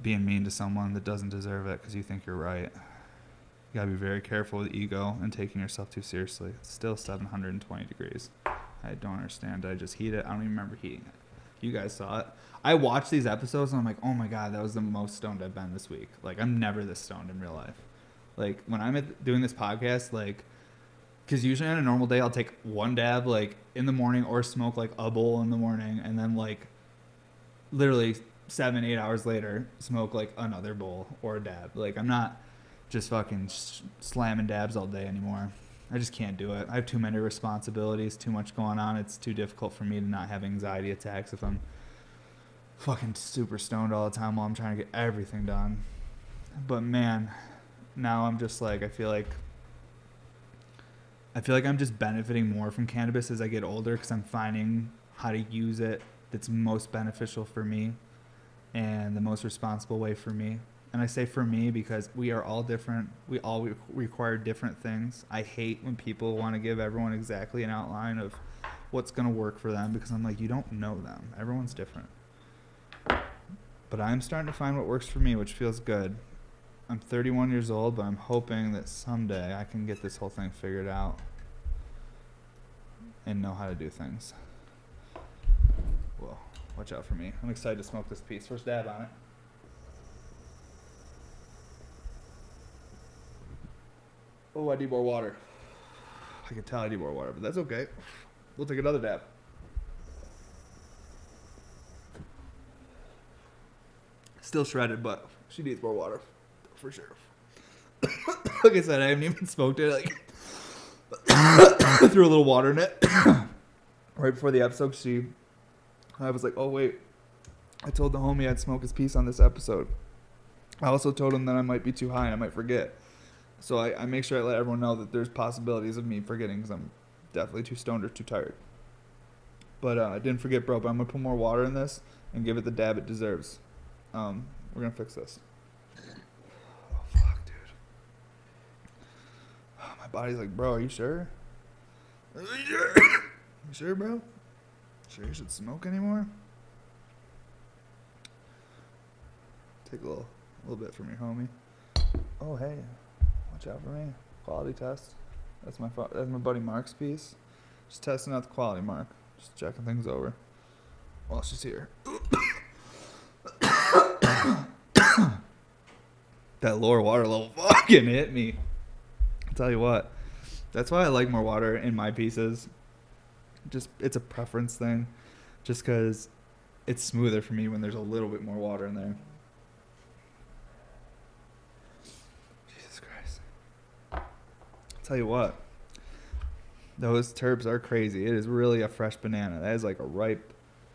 being mean to someone that doesn't deserve it because you think you're right. You gotta be very careful with ego and taking yourself too seriously. It's still 720 degrees. I don't understand. Did I just heat it? I don't even remember heating it. You guys saw it. I watched these episodes and I'm like, oh my God, that was the most stoned I've been this week. Like, I'm never this stoned in real life. Like, when I'm doing this podcast, like, because usually on a normal day, I'll take one dab, like, in the morning, or smoke, like, a bowl in the morning, and then, like, literally 7-8 hours later, smoke, like, another bowl or a dab. Like, I'm not just fucking slamming dabs all day anymore. I just can't do it. I have too many responsibilities, too much going on. It's too difficult for me to not have anxiety attacks if I'm fucking super stoned all the time while I'm trying to get everything done. But, man, now I'm just like, I feel like I'm just benefiting more from cannabis as I get older, because I'm finding how to use it that's most beneficial for me and the most responsible way for me. And I say for me because we are all different. We all require different things. I hate when people want to give everyone exactly an outline of what's going to work for them, because I'm like, you don't know them. Everyone's different. But I'm starting to find what works for me, which feels good. I'm 31 years old, but I'm hoping that someday I can get this whole thing figured out and know how to do things. Whoa, watch out for me. I'm excited to smoke this piece. First dab on it. Oh, I need more water. I can tell I need more water, but that's okay. We'll take another dab. Still shredded, but she needs more water. For sure. Like I said, I haven't even smoked it. I threw a little water in it right before the episode. I was like, oh wait, I told the homie I'd smoke his piece on this episode. I also told him that I might be too high and I might forget. So I make sure I let everyone know that there's possibilities of me forgetting, because I'm definitely too stoned or too tired. But I didn't forget, bro. But I'm gonna put more water in this and give it the dab it deserves. We're gonna fix this. Body's like, bro, are you sure? You sure, bro? Sure you should smoke anymore? Take a little bit from your homie. Oh hey, watch out for me. Quality test. That's my buddy Mark's piece. Just testing out the quality, Mark. Just checking things over while she's here. That lower water level fucking hit me. Tell you what, that's why I like more water in my pieces. Just, it's a preference thing, just because it's smoother for me when there's a little bit more water in there. Jesus Christ. Tell you what, those terps are crazy. It is really a fresh banana. That is like a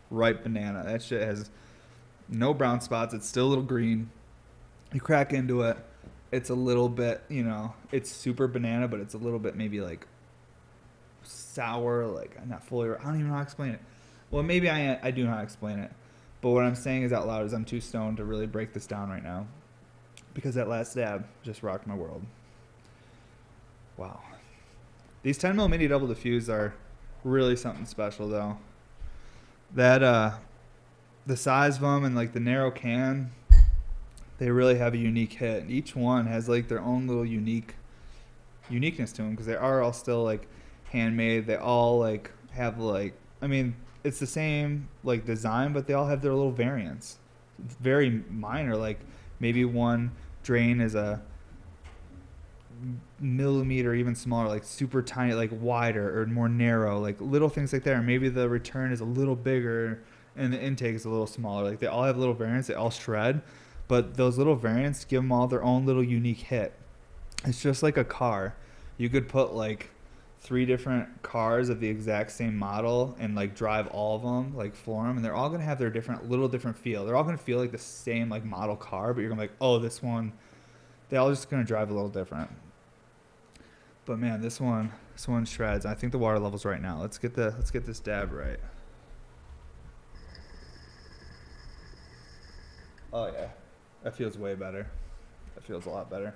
ripe banana. That shit has no brown spots. It's still a little green. You crack into it, it's a little bit, you know, it's super banana, but it's a little bit maybe like sour, like I'm not fully, I don't even know how to explain it. Well, maybe I do know how to explain it. But what I'm saying is out loud is I'm too stoned to really break this down right now, because that last dab just rocked my world. Wow. These 10mm mini double diffuse are really something special though. That, the size of them and like the narrow can, they really have a unique hit. And each one has like their own little uniqueness to them, because they are all still like handmade. They all like have like, I mean, it's the same like design, but they all have their little variants. It's very minor. Like maybe one drain is a millimeter, even smaller, like super tiny, like wider or more narrow, like little things like that. Or maybe the return is a little bigger and the intake is a little smaller. Like they all have little variants. They all shred. But those little variants give them all their own little unique hit. It's just like a car. You could put like 3 different cars of the exact same model and like drive all of them, like floor them, and they're all gonna have their different feel. They're all gonna feel like the same like model car, but you're gonna be like, oh, this one, they all just gonna drive a little different. But man, this one shreds. I think the water level's right now. Let's get this dab right. Oh yeah, that feels way better. That feels a lot better.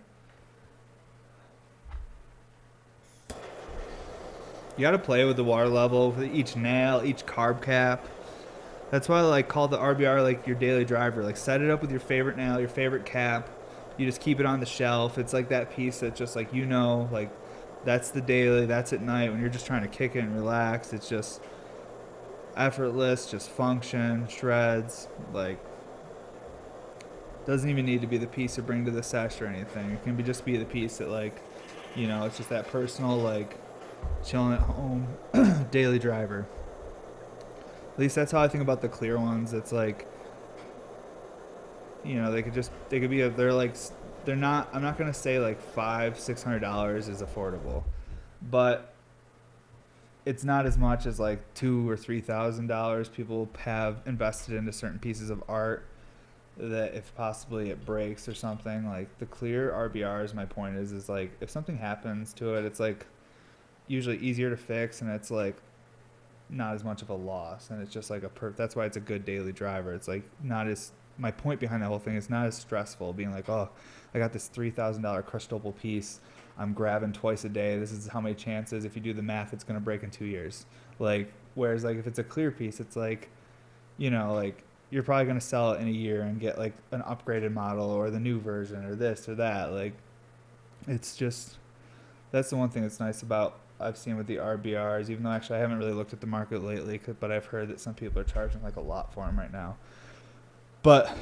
You gotta play with the water level with each nail, each carb cap. That's why I like call the RBR like your daily driver. Like set it up with your favorite nail, your favorite cap. You just keep it on the shelf. It's like that piece that's just like, you know, like that's the daily, that's at night when you're just trying to kick it and relax. It's just effortless, just function, shreds, like doesn't even need to be the piece to bring to the sesh or anything. It can be just be the piece that like, you know, it's just that personal like chilling at home daily driver. At least that's how I think about the clear ones. It's like, you know, they're not I'm not gonna say like $500-$600 is affordable, but it's not as much as like $2,000 or $3,000 people have invested into certain pieces of art that if possibly it breaks or something. Like the clear RBRs, my point is like if something happens to it, it's like usually easier to fix and it's like not as much of a loss, and it's just like that's why it's a good daily driver. It's like not as, my point behind that whole thing is not as stressful being like, oh, I got this $3,000 crushable piece I'm grabbing twice a day, this is how many chances, if you do the math it's gonna break in 2 years. Like whereas like if it's a clear piece, it's like, you know, like you're probably gonna sell it in a year and get like an upgraded model or the new version or this or that. Like it's just, that's the one thing that's nice about I've seen with the RBRs, even though actually I haven't really looked at the market lately, but I've heard that some people are charging like a lot for them right now. But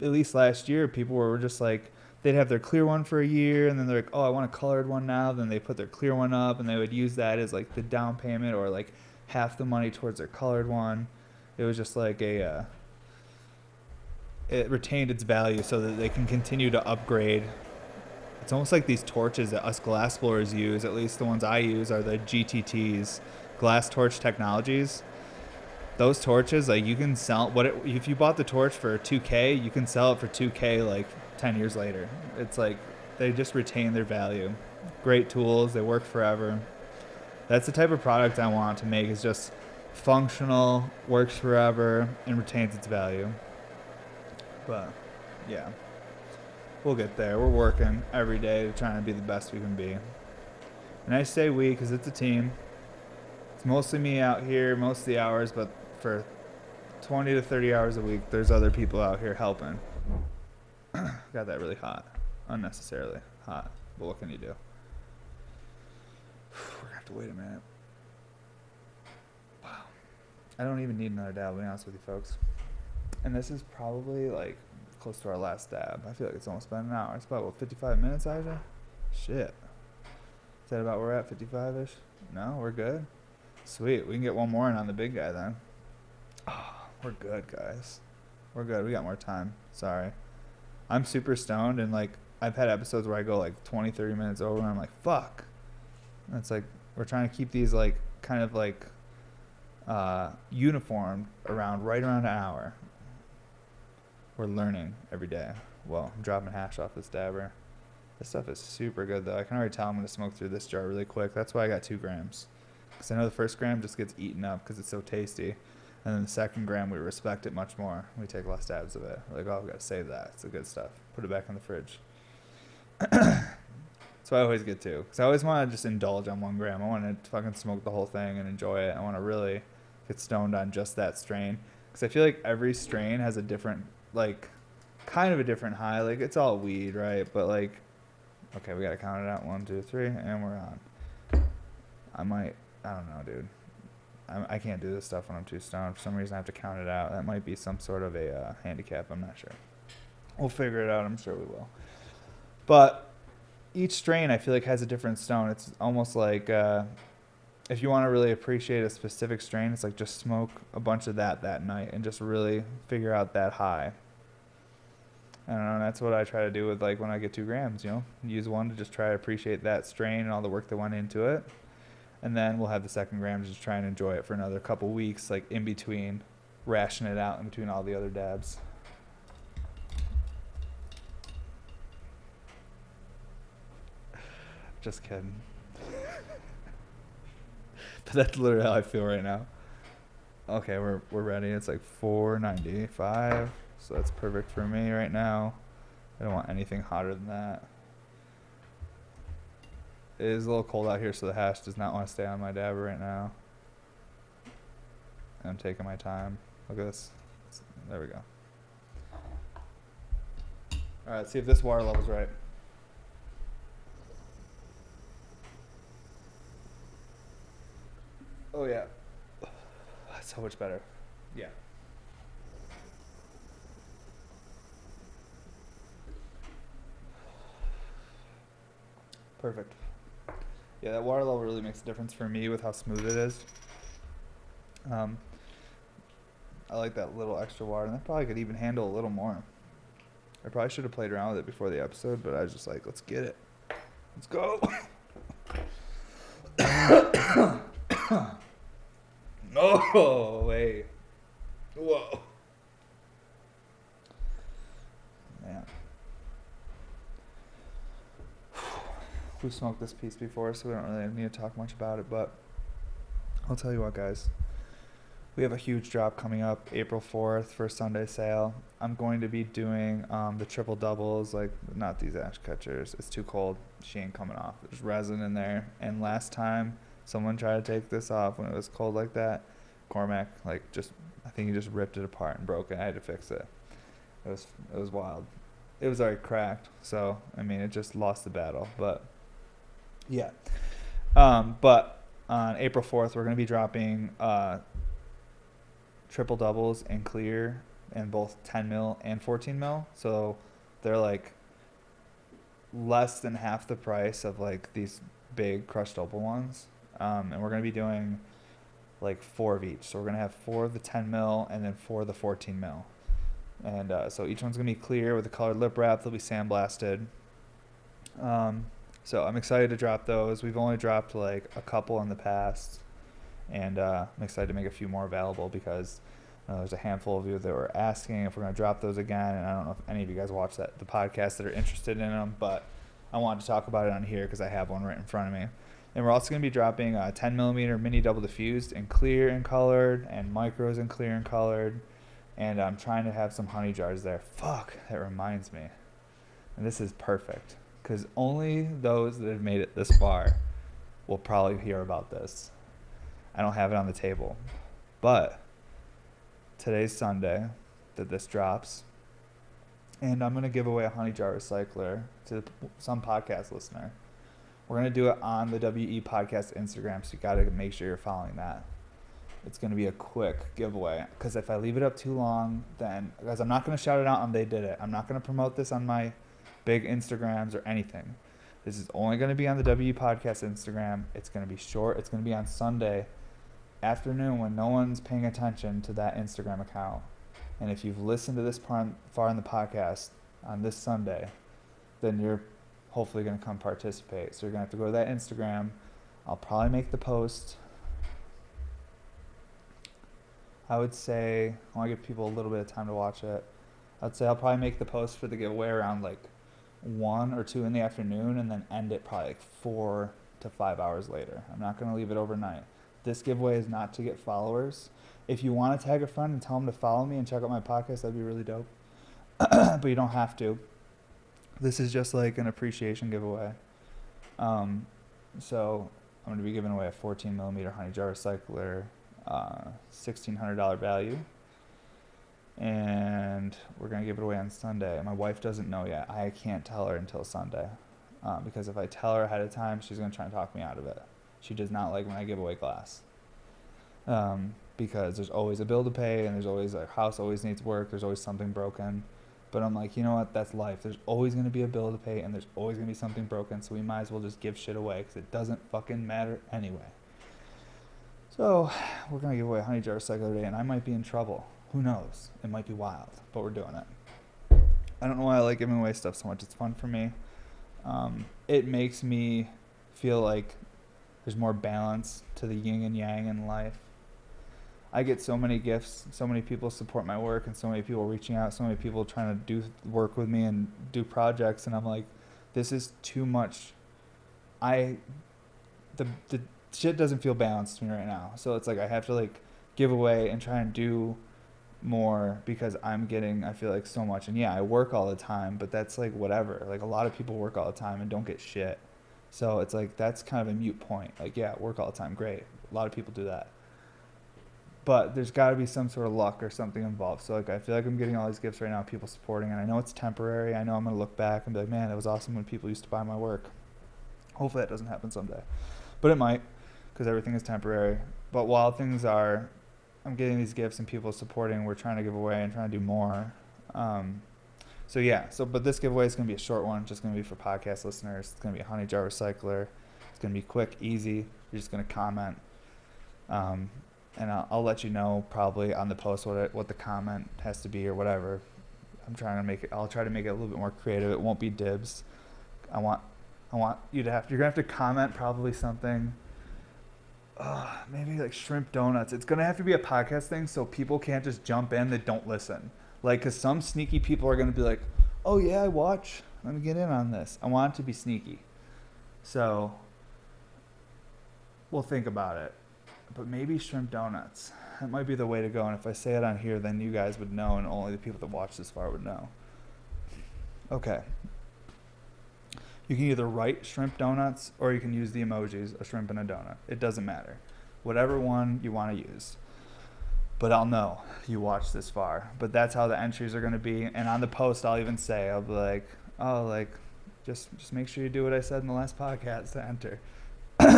at least last year, people were just like, they'd have their clear one for a year, and then they're like, oh, I want a colored one now. Then they put their clear one up, and they would use that as like the down payment or like half the money towards their colored one. It was just like a, it retained its value so that they can continue to upgrade. It's almost like these torches that us glass blowers use, at least the ones I use, are the GTTs, glass torch technologies. Those torches, like you can sell if you bought the torch for $2,000, you can sell it for $2,000 like 10 years later. It's like they just retain their value. Great tools, they work forever. That's the type of product I want to make, is just functional, works forever, and retains its value. But yeah. We'll get there. We're working every day trying to be the best we can be. And I say we because it's a team. It's mostly me out here most of the hours, but for 20 to 30 hours a week, there's other people out here helping. Got that really hot. Unnecessarily hot. But what can you do? We're going to have to wait a minute. Wow. I don't even need another dab, to be honest with you folks. And this is probably like close to our last dab. I feel like it's almost been an hour. It's about, what, 55 minutes, Aja? Shit. Is that about where we're at, 55-ish? No, we're good? Sweet. We can get one more in on the big guy, then. Oh, we're good, guys. We're good. We got more time. Sorry. I'm super stoned, and, like, I've had episodes where I go, like, 20, 30 minutes over, and I'm like, fuck. And it's like, we're trying to keep these, like, kind of, like, uniform right around an hour. We're learning every day. Well, I'm dropping hash off this dabber. This stuff is super good, though. I can already tell I'm going to smoke through this jar really quick. That's why I got 2 grams. Because I know the first gram just gets eaten up because it's so tasty. And then the second gram, we respect it much more. We take less dabs of it. We're like, oh, we've got to save that. It's the good stuff. Put it back in the fridge. That's why I always get 2. Because I always want to just indulge on 1 gram. I want to fucking smoke the whole thing and enjoy it. I want to really get stoned on just that strain. Because I feel like every strain has a different, like, kind of a different high. Like, it's all weed, right? But, like, okay, we got to count it out. 1, 2, 3, and we're on. I don't know, dude. I can't do this stuff when I'm too stoned. For some reason, I have to count it out. That might be some sort of a handicap. I'm not sure. We'll figure it out. I'm sure we will. But each strain, I feel like, has a different stone. It's almost like if you want to really appreciate a specific strain, it's like just smoke a bunch of that night and just really figure out that high. I don't know, and that's what I try to do with, like, when I get 2 grams, you know? Use one to just try to appreciate that strain and all the work that went into it. And then we'll have the second gram to just try and enjoy it for another couple weeks, like, in between, ration it out in between all the other dabs. Just kidding. But that's literally how I feel right now. Okay, we're ready. It's like 495. So that's perfect for me right now. I don't want anything hotter than that. It is a little cold out here, so the hash does not want to stay on my dab right now. I'm taking my time. Look at this. There we go. All right, let's see if this water level's right. Oh yeah, that's so much better. Yeah. Perfect. Yeah, that water level really makes a difference for me with how smooth it is. I like that little extra water, and I probably could even handle a little more. I probably should have played around with it before the episode, but I was just like, let's get it. Let's go. No way. Whoa. Man. We've smoked this piece before, so we don't really need to talk much about it, but I'll tell you what, guys. We have a huge drop coming up April 4th for Sunday sale. I'm going to be doing the triple doubles, like not these ash catchers. It's too cold. She ain't coming off. There's resin in there. And last time someone tried to take this off when it was cold like that, Cormac, like just, I think he just ripped it apart and broke it. I had to fix it. It was wild. It was already cracked. So, I mean, it just lost the battle, but yeah. But on April 4th, we're going to be dropping, triple doubles and clear, and both 10 mil and 14 mil. So they're like less than half the price of like these big crushed opal ones. And we're going to be doing like four of each. So we're going to have four of the 10 mil and then four of the 14 mil. And so each one's going to be clear with a colored lip wrap. They'll be sandblasted. So I'm excited to drop those. We've only dropped like a couple in the past. And I'm excited to make a few more available because there's a handful of you that were asking if we're going to drop those again. And I don't know if any of you guys watch the podcast that are interested in them, but I wanted to talk about it on here because I have one right in front of me. And we're also going to be dropping 10 millimeter mini double diffused and clear and colored, and micros and clear and colored. And I'm trying to have some honey jars there. Fuck, that reminds me. And this is perfect because only those that have made it this far will probably hear about this. I don't have it on the table, but today's Sunday that this drops, and I'm going to give away a honey jar recycler to some podcast listener. We're going to do it on the WE Podcast Instagram, so you got to make sure you're following that. It's going to be a quick giveaway, because if I leave it up too long, then, guys, I'm not going to shout it out on They Did It. I'm not going to promote this on my big Instagrams or anything. This is only going to be on the WE Podcast Instagram. It's going to be short. It's going to be on Sunday afternoon when no one's paying attention to that Instagram account. And if you've listened to this far in the podcast on this Sunday, then you're hopefully going to come participate. So you're going to have to go to that Instagram. I'll probably make the post. I would say, I want to give people a little bit of time to watch it. I'd say I'll probably make the post for the giveaway around like 1 or 2 in the afternoon, and then end it probably like 4 to 5 hours later. I'm not going to leave it overnight. This giveaway is not to get followers. If you want to tag a friend and tell them to follow me and check out my podcast, that'd be really dope. But you don't have to. This is just like an appreciation giveaway. So I'm going to be giving away a 14 millimeter honey jar recycler, $1,600 value. And we're going to give it away on Sunday. My wife doesn't know yet. I can't tell her until Sunday, because if I tell her ahead of time, she's going to try and talk me out of it. She does not like when I give away glass, because there's always a bill to pay, and there's always a house always needs work. There's always something broken. But I'm like, you know what? That's life. There's always going to be a bill to pay, and there's always going to be something broken. So we might as well just give shit away, because it doesn't fucking matter anyway. So we're going to give away a honey jar recycler today, and I might be in trouble. Who knows? It might be wild, but we're doing it. I don't know why I like giving away stuff so much. It's fun for me. It makes me feel like there's more balance to the yin and yang in life. I get so many gifts, so many people support my work, and so many people reaching out, so many people trying to do work with me and do projects, and I'm like, this is too much. The shit doesn't feel balanced to me right now. So it's like I have to like give away and try and do more because I'm getting, I feel like, so much. And yeah, I work all the time, but that's like whatever. Like a lot of people work all the time and don't get shit. So it's like, that's kind of a moot point. Like, yeah, work all the time. Great. A lot of people do that. But there's got to be some sort of luck or something involved. So like, I feel like I'm getting all these gifts right now, people supporting. And I know it's temporary. I know I'm going to look back and be like, man, it was awesome when people used to buy my work. Hopefully that doesn't happen someday. But it might, because everything is temporary. But while things are, I'm getting these gifts and people supporting, we're trying to give away and trying to do more. So yeah, so but this giveaway is going to be a short one. It's just going to be for podcast listeners. It's going to be a honey jar recycler. It's going to be quick, easy. You're just going to comment. And I'll let you know probably on the post what the comment has to be or whatever. I'll try to make it a little bit more creative. It won't be dibs. I want you to you're going to have to comment probably something. Maybe like shrimp donuts. It's going to have to be a podcast thing, so people can't just jump in that don't listen. Like, because some sneaky people are going to be like, oh yeah, I watch. Let me get in on this. I want it to be sneaky. So we'll think about it. But maybe shrimp donuts. That might be the way to go. And if I say it on here, then you guys would know, and only the people that watch this far would know. Okay. You can either write shrimp donuts, or you can use the emojis, a shrimp and a donut. It doesn't matter. Whatever one you want to use. But I'll know you watched this far. But that's how the entries are going to be. And on the post, I'll even say, I'll be like, oh, like, just make sure you do what I said in the last podcast to enter.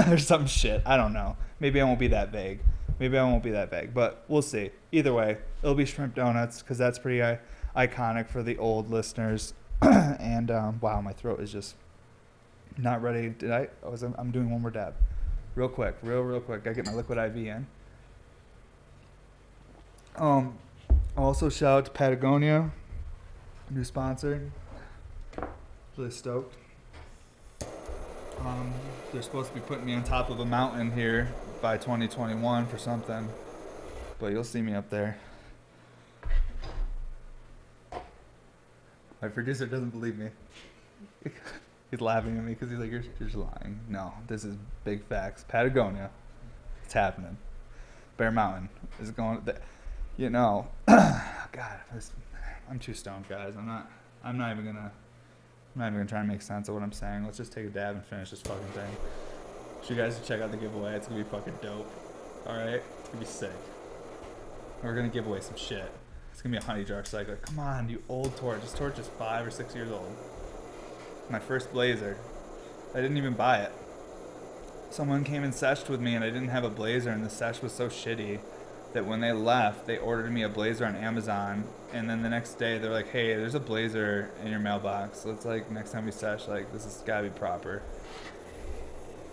Or some shit. I don't know. Maybe I won't be that vague. But we'll see. Either way, it'll be shrimp donuts, because that's pretty iconic for the old listeners. And wow, my throat is just not ready. I'm doing one more dab. Real quick. Real quick. Gotta get my liquid IV in. Also, shout out to Patagonia. New sponsor. Really stoked. They're supposed to be putting me on top of a mountain here by 2021 for something, but you'll see me up there. My producer doesn't believe me. He's laughing at me because he's like, you're just lying. No, this is big facts. Patagonia, it's happening. Bear Mountain is going. You know, God, I'm too stoned, guys. I'm not even going to try and make sense of what I'm saying. Let's just take a dab and finish this fucking thing. So you guys should check out the giveaway. It's going to be fucking dope. All right? It's going to be sick. We're going to give away some shit. It's going to be a honey jar recycler. Come on, you old torch. This torch is 5 or 6 years old. My first blazer. I didn't even buy it. Someone came and seshed with me, and I didn't have a blazer, and the sesh was so shitty that when they left, they ordered me a blazer on Amazon, and then the next day they're like, hey, there's a blazer in your mailbox. So it's like, next time we sesh, like, this has got to be proper.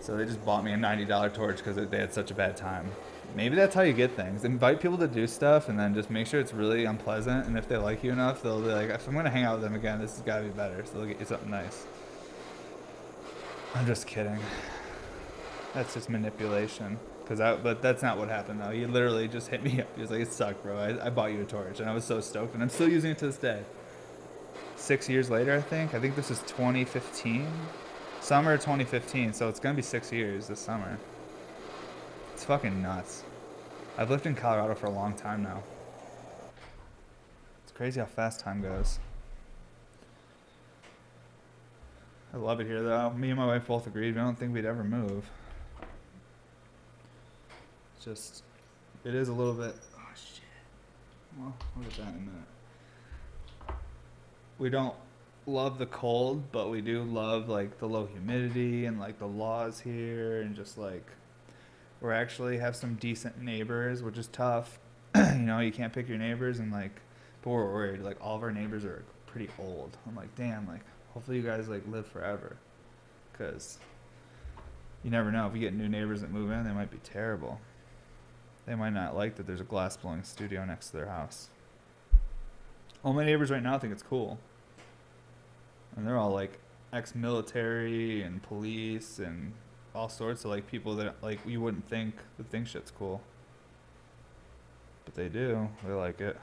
So they just bought me a $90 torch because they had such a bad time. Maybe that's how you get things. Invite people to do stuff and then just make sure it's really unpleasant, and if they like you enough, they'll be like, if I'm going to hang out with them again, this has got to be better. So they'll get you something nice. I'm just kidding. That's just manipulation. But that's not what happened, though. He literally just hit me up. He was like, it sucked, bro. I bought you a torch, and I was so stoked, and I'm still using it to this day. 6 years later, I think this is 2015. Summer 2015, so it's going to be 6 years this summer. It's fucking nuts. I've lived in Colorado for a long time now. It's crazy how fast time goes. I love it here, though. Me and my wife both agreed we don't think we'd ever move. Just, it is a little bit, oh shit, well, we'll get that in a minute. We don't love the cold, but we do love, like, the low humidity and, like, the laws here, and just, like, we actually have some decent neighbors, which is tough. You know, you can't pick your neighbors, and, like, but we're worried, like, all of our neighbors are pretty old. I'm like, damn, like, hopefully you guys, like, live forever, because you never know. If you get new neighbors that move in, they might be terrible. They might not like that there's a glass blowing studio next to their house. All my neighbors right now think it's cool. And they're all like ex-military and police and all sorts of like people that like you wouldn't think would think shit's cool. But they do. They like it.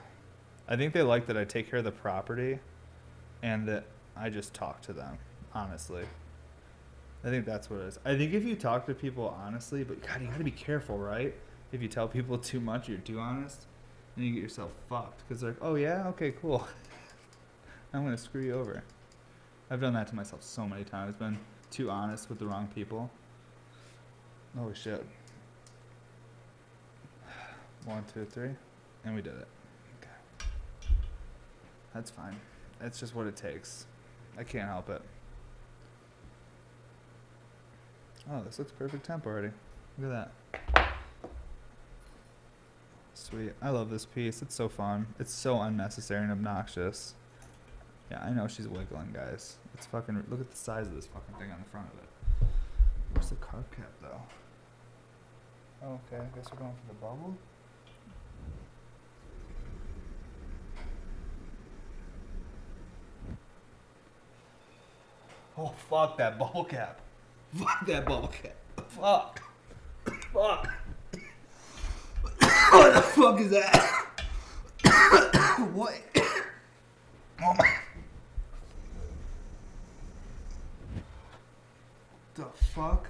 I think they like that I take care of the property and that I just talk to them, honestly. I think that's what it is. I think if you talk to people honestly, but God, you gotta be careful, right? If you tell people too much, you're too honest. and you get yourself fucked because they're like, oh yeah, okay, cool. I'm gonna screw you over. I've done that to myself so many times. Been too honest with the wrong people. Holy shit. 1, 2, 3, and we did it. Okay. That's fine. That's just what it takes. I can't help it. Oh, this looks perfect temp already. Look at that. Sweet. I love this piece. It's so fun. It's so unnecessary and obnoxious. Yeah, I know she's wiggling, guys. It's fucking... Look at the size of this fucking thing on the front of it. Where's the carb cap, though? Oh, okay. I guess we're going for the bubble. Oh, fuck that bubble cap. Fuck that bubble cap. Fuck. Fuck. What the fuck is that? What? Oh my. The fuck?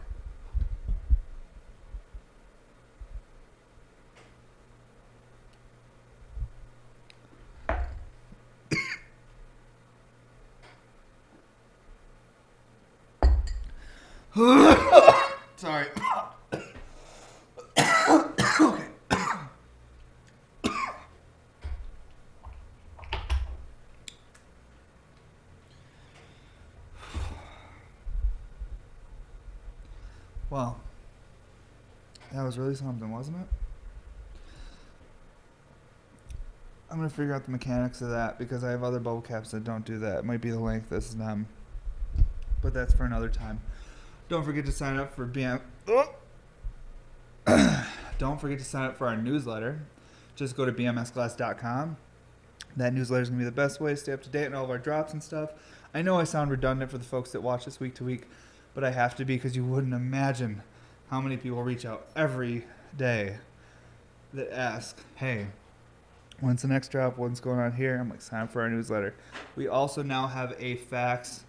Sorry. Okay. Well, that was really something, wasn't it? I'm gonna figure out the mechanics of that because I have other bubble caps that don't do that. It might be the length. This is them, but that's for another time. Don't forget to sign up for Don't forget to sign up for our newsletter. Just go to bmsglass.com. That newsletter is going to be the best way to stay up to date on all of our drops and stuff. I know I sound redundant for the folks that watch this week to week, but I have to be because you wouldn't imagine how many people reach out every day that ask, hey, when's the next drop? What's going on here? I'm like, sign up for our newsletter. We also now have a fax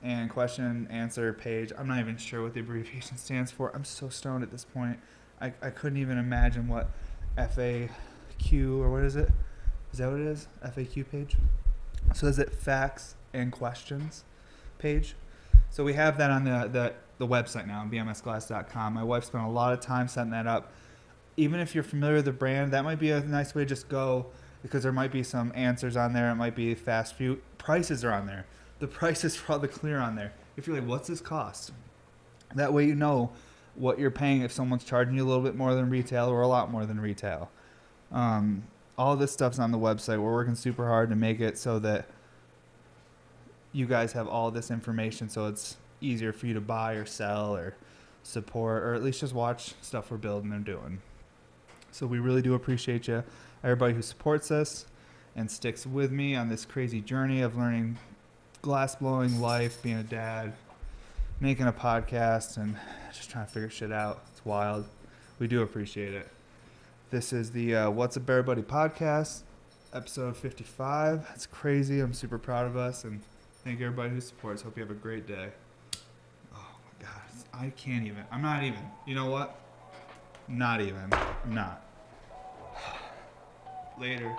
and question answer page. I'm not even sure what the abbreviation stands for. I'm so stoned at this point. I couldn't even imagine what FAQ or what is it? Is that what it is? FAQ page? So is it fax and questions page? So we have that on the website now, bmsglass.com. My wife spent a lot of time setting that up. Even if you're familiar with the brand, that might be a nice way to just go because there might be some answers on there. It might be fast food. Prices are on there. The prices for all the clear on there. If you're like, what's this cost? That way you know what you're paying if someone's charging you a little bit more than retail or a lot more than retail. All this stuff's on the website. We're working super hard to make it so that you guys have all this information so it's easier for you to buy or sell or support or at least just watch stuff we're building and doing. So we really do appreciate you, everybody who supports us and sticks with me on this crazy journey of learning glass blowing, life, being a dad, making a podcast, and just trying to figure shit out. It's wild. We do appreciate it. This is the What's Up Everybody podcast, episode 55. It's crazy. I'm super proud of us, and thank everybody who supports. Hope you have a great day. Oh, my God. I can't even. I'm not even. You know what? Not even. I'm not. Later.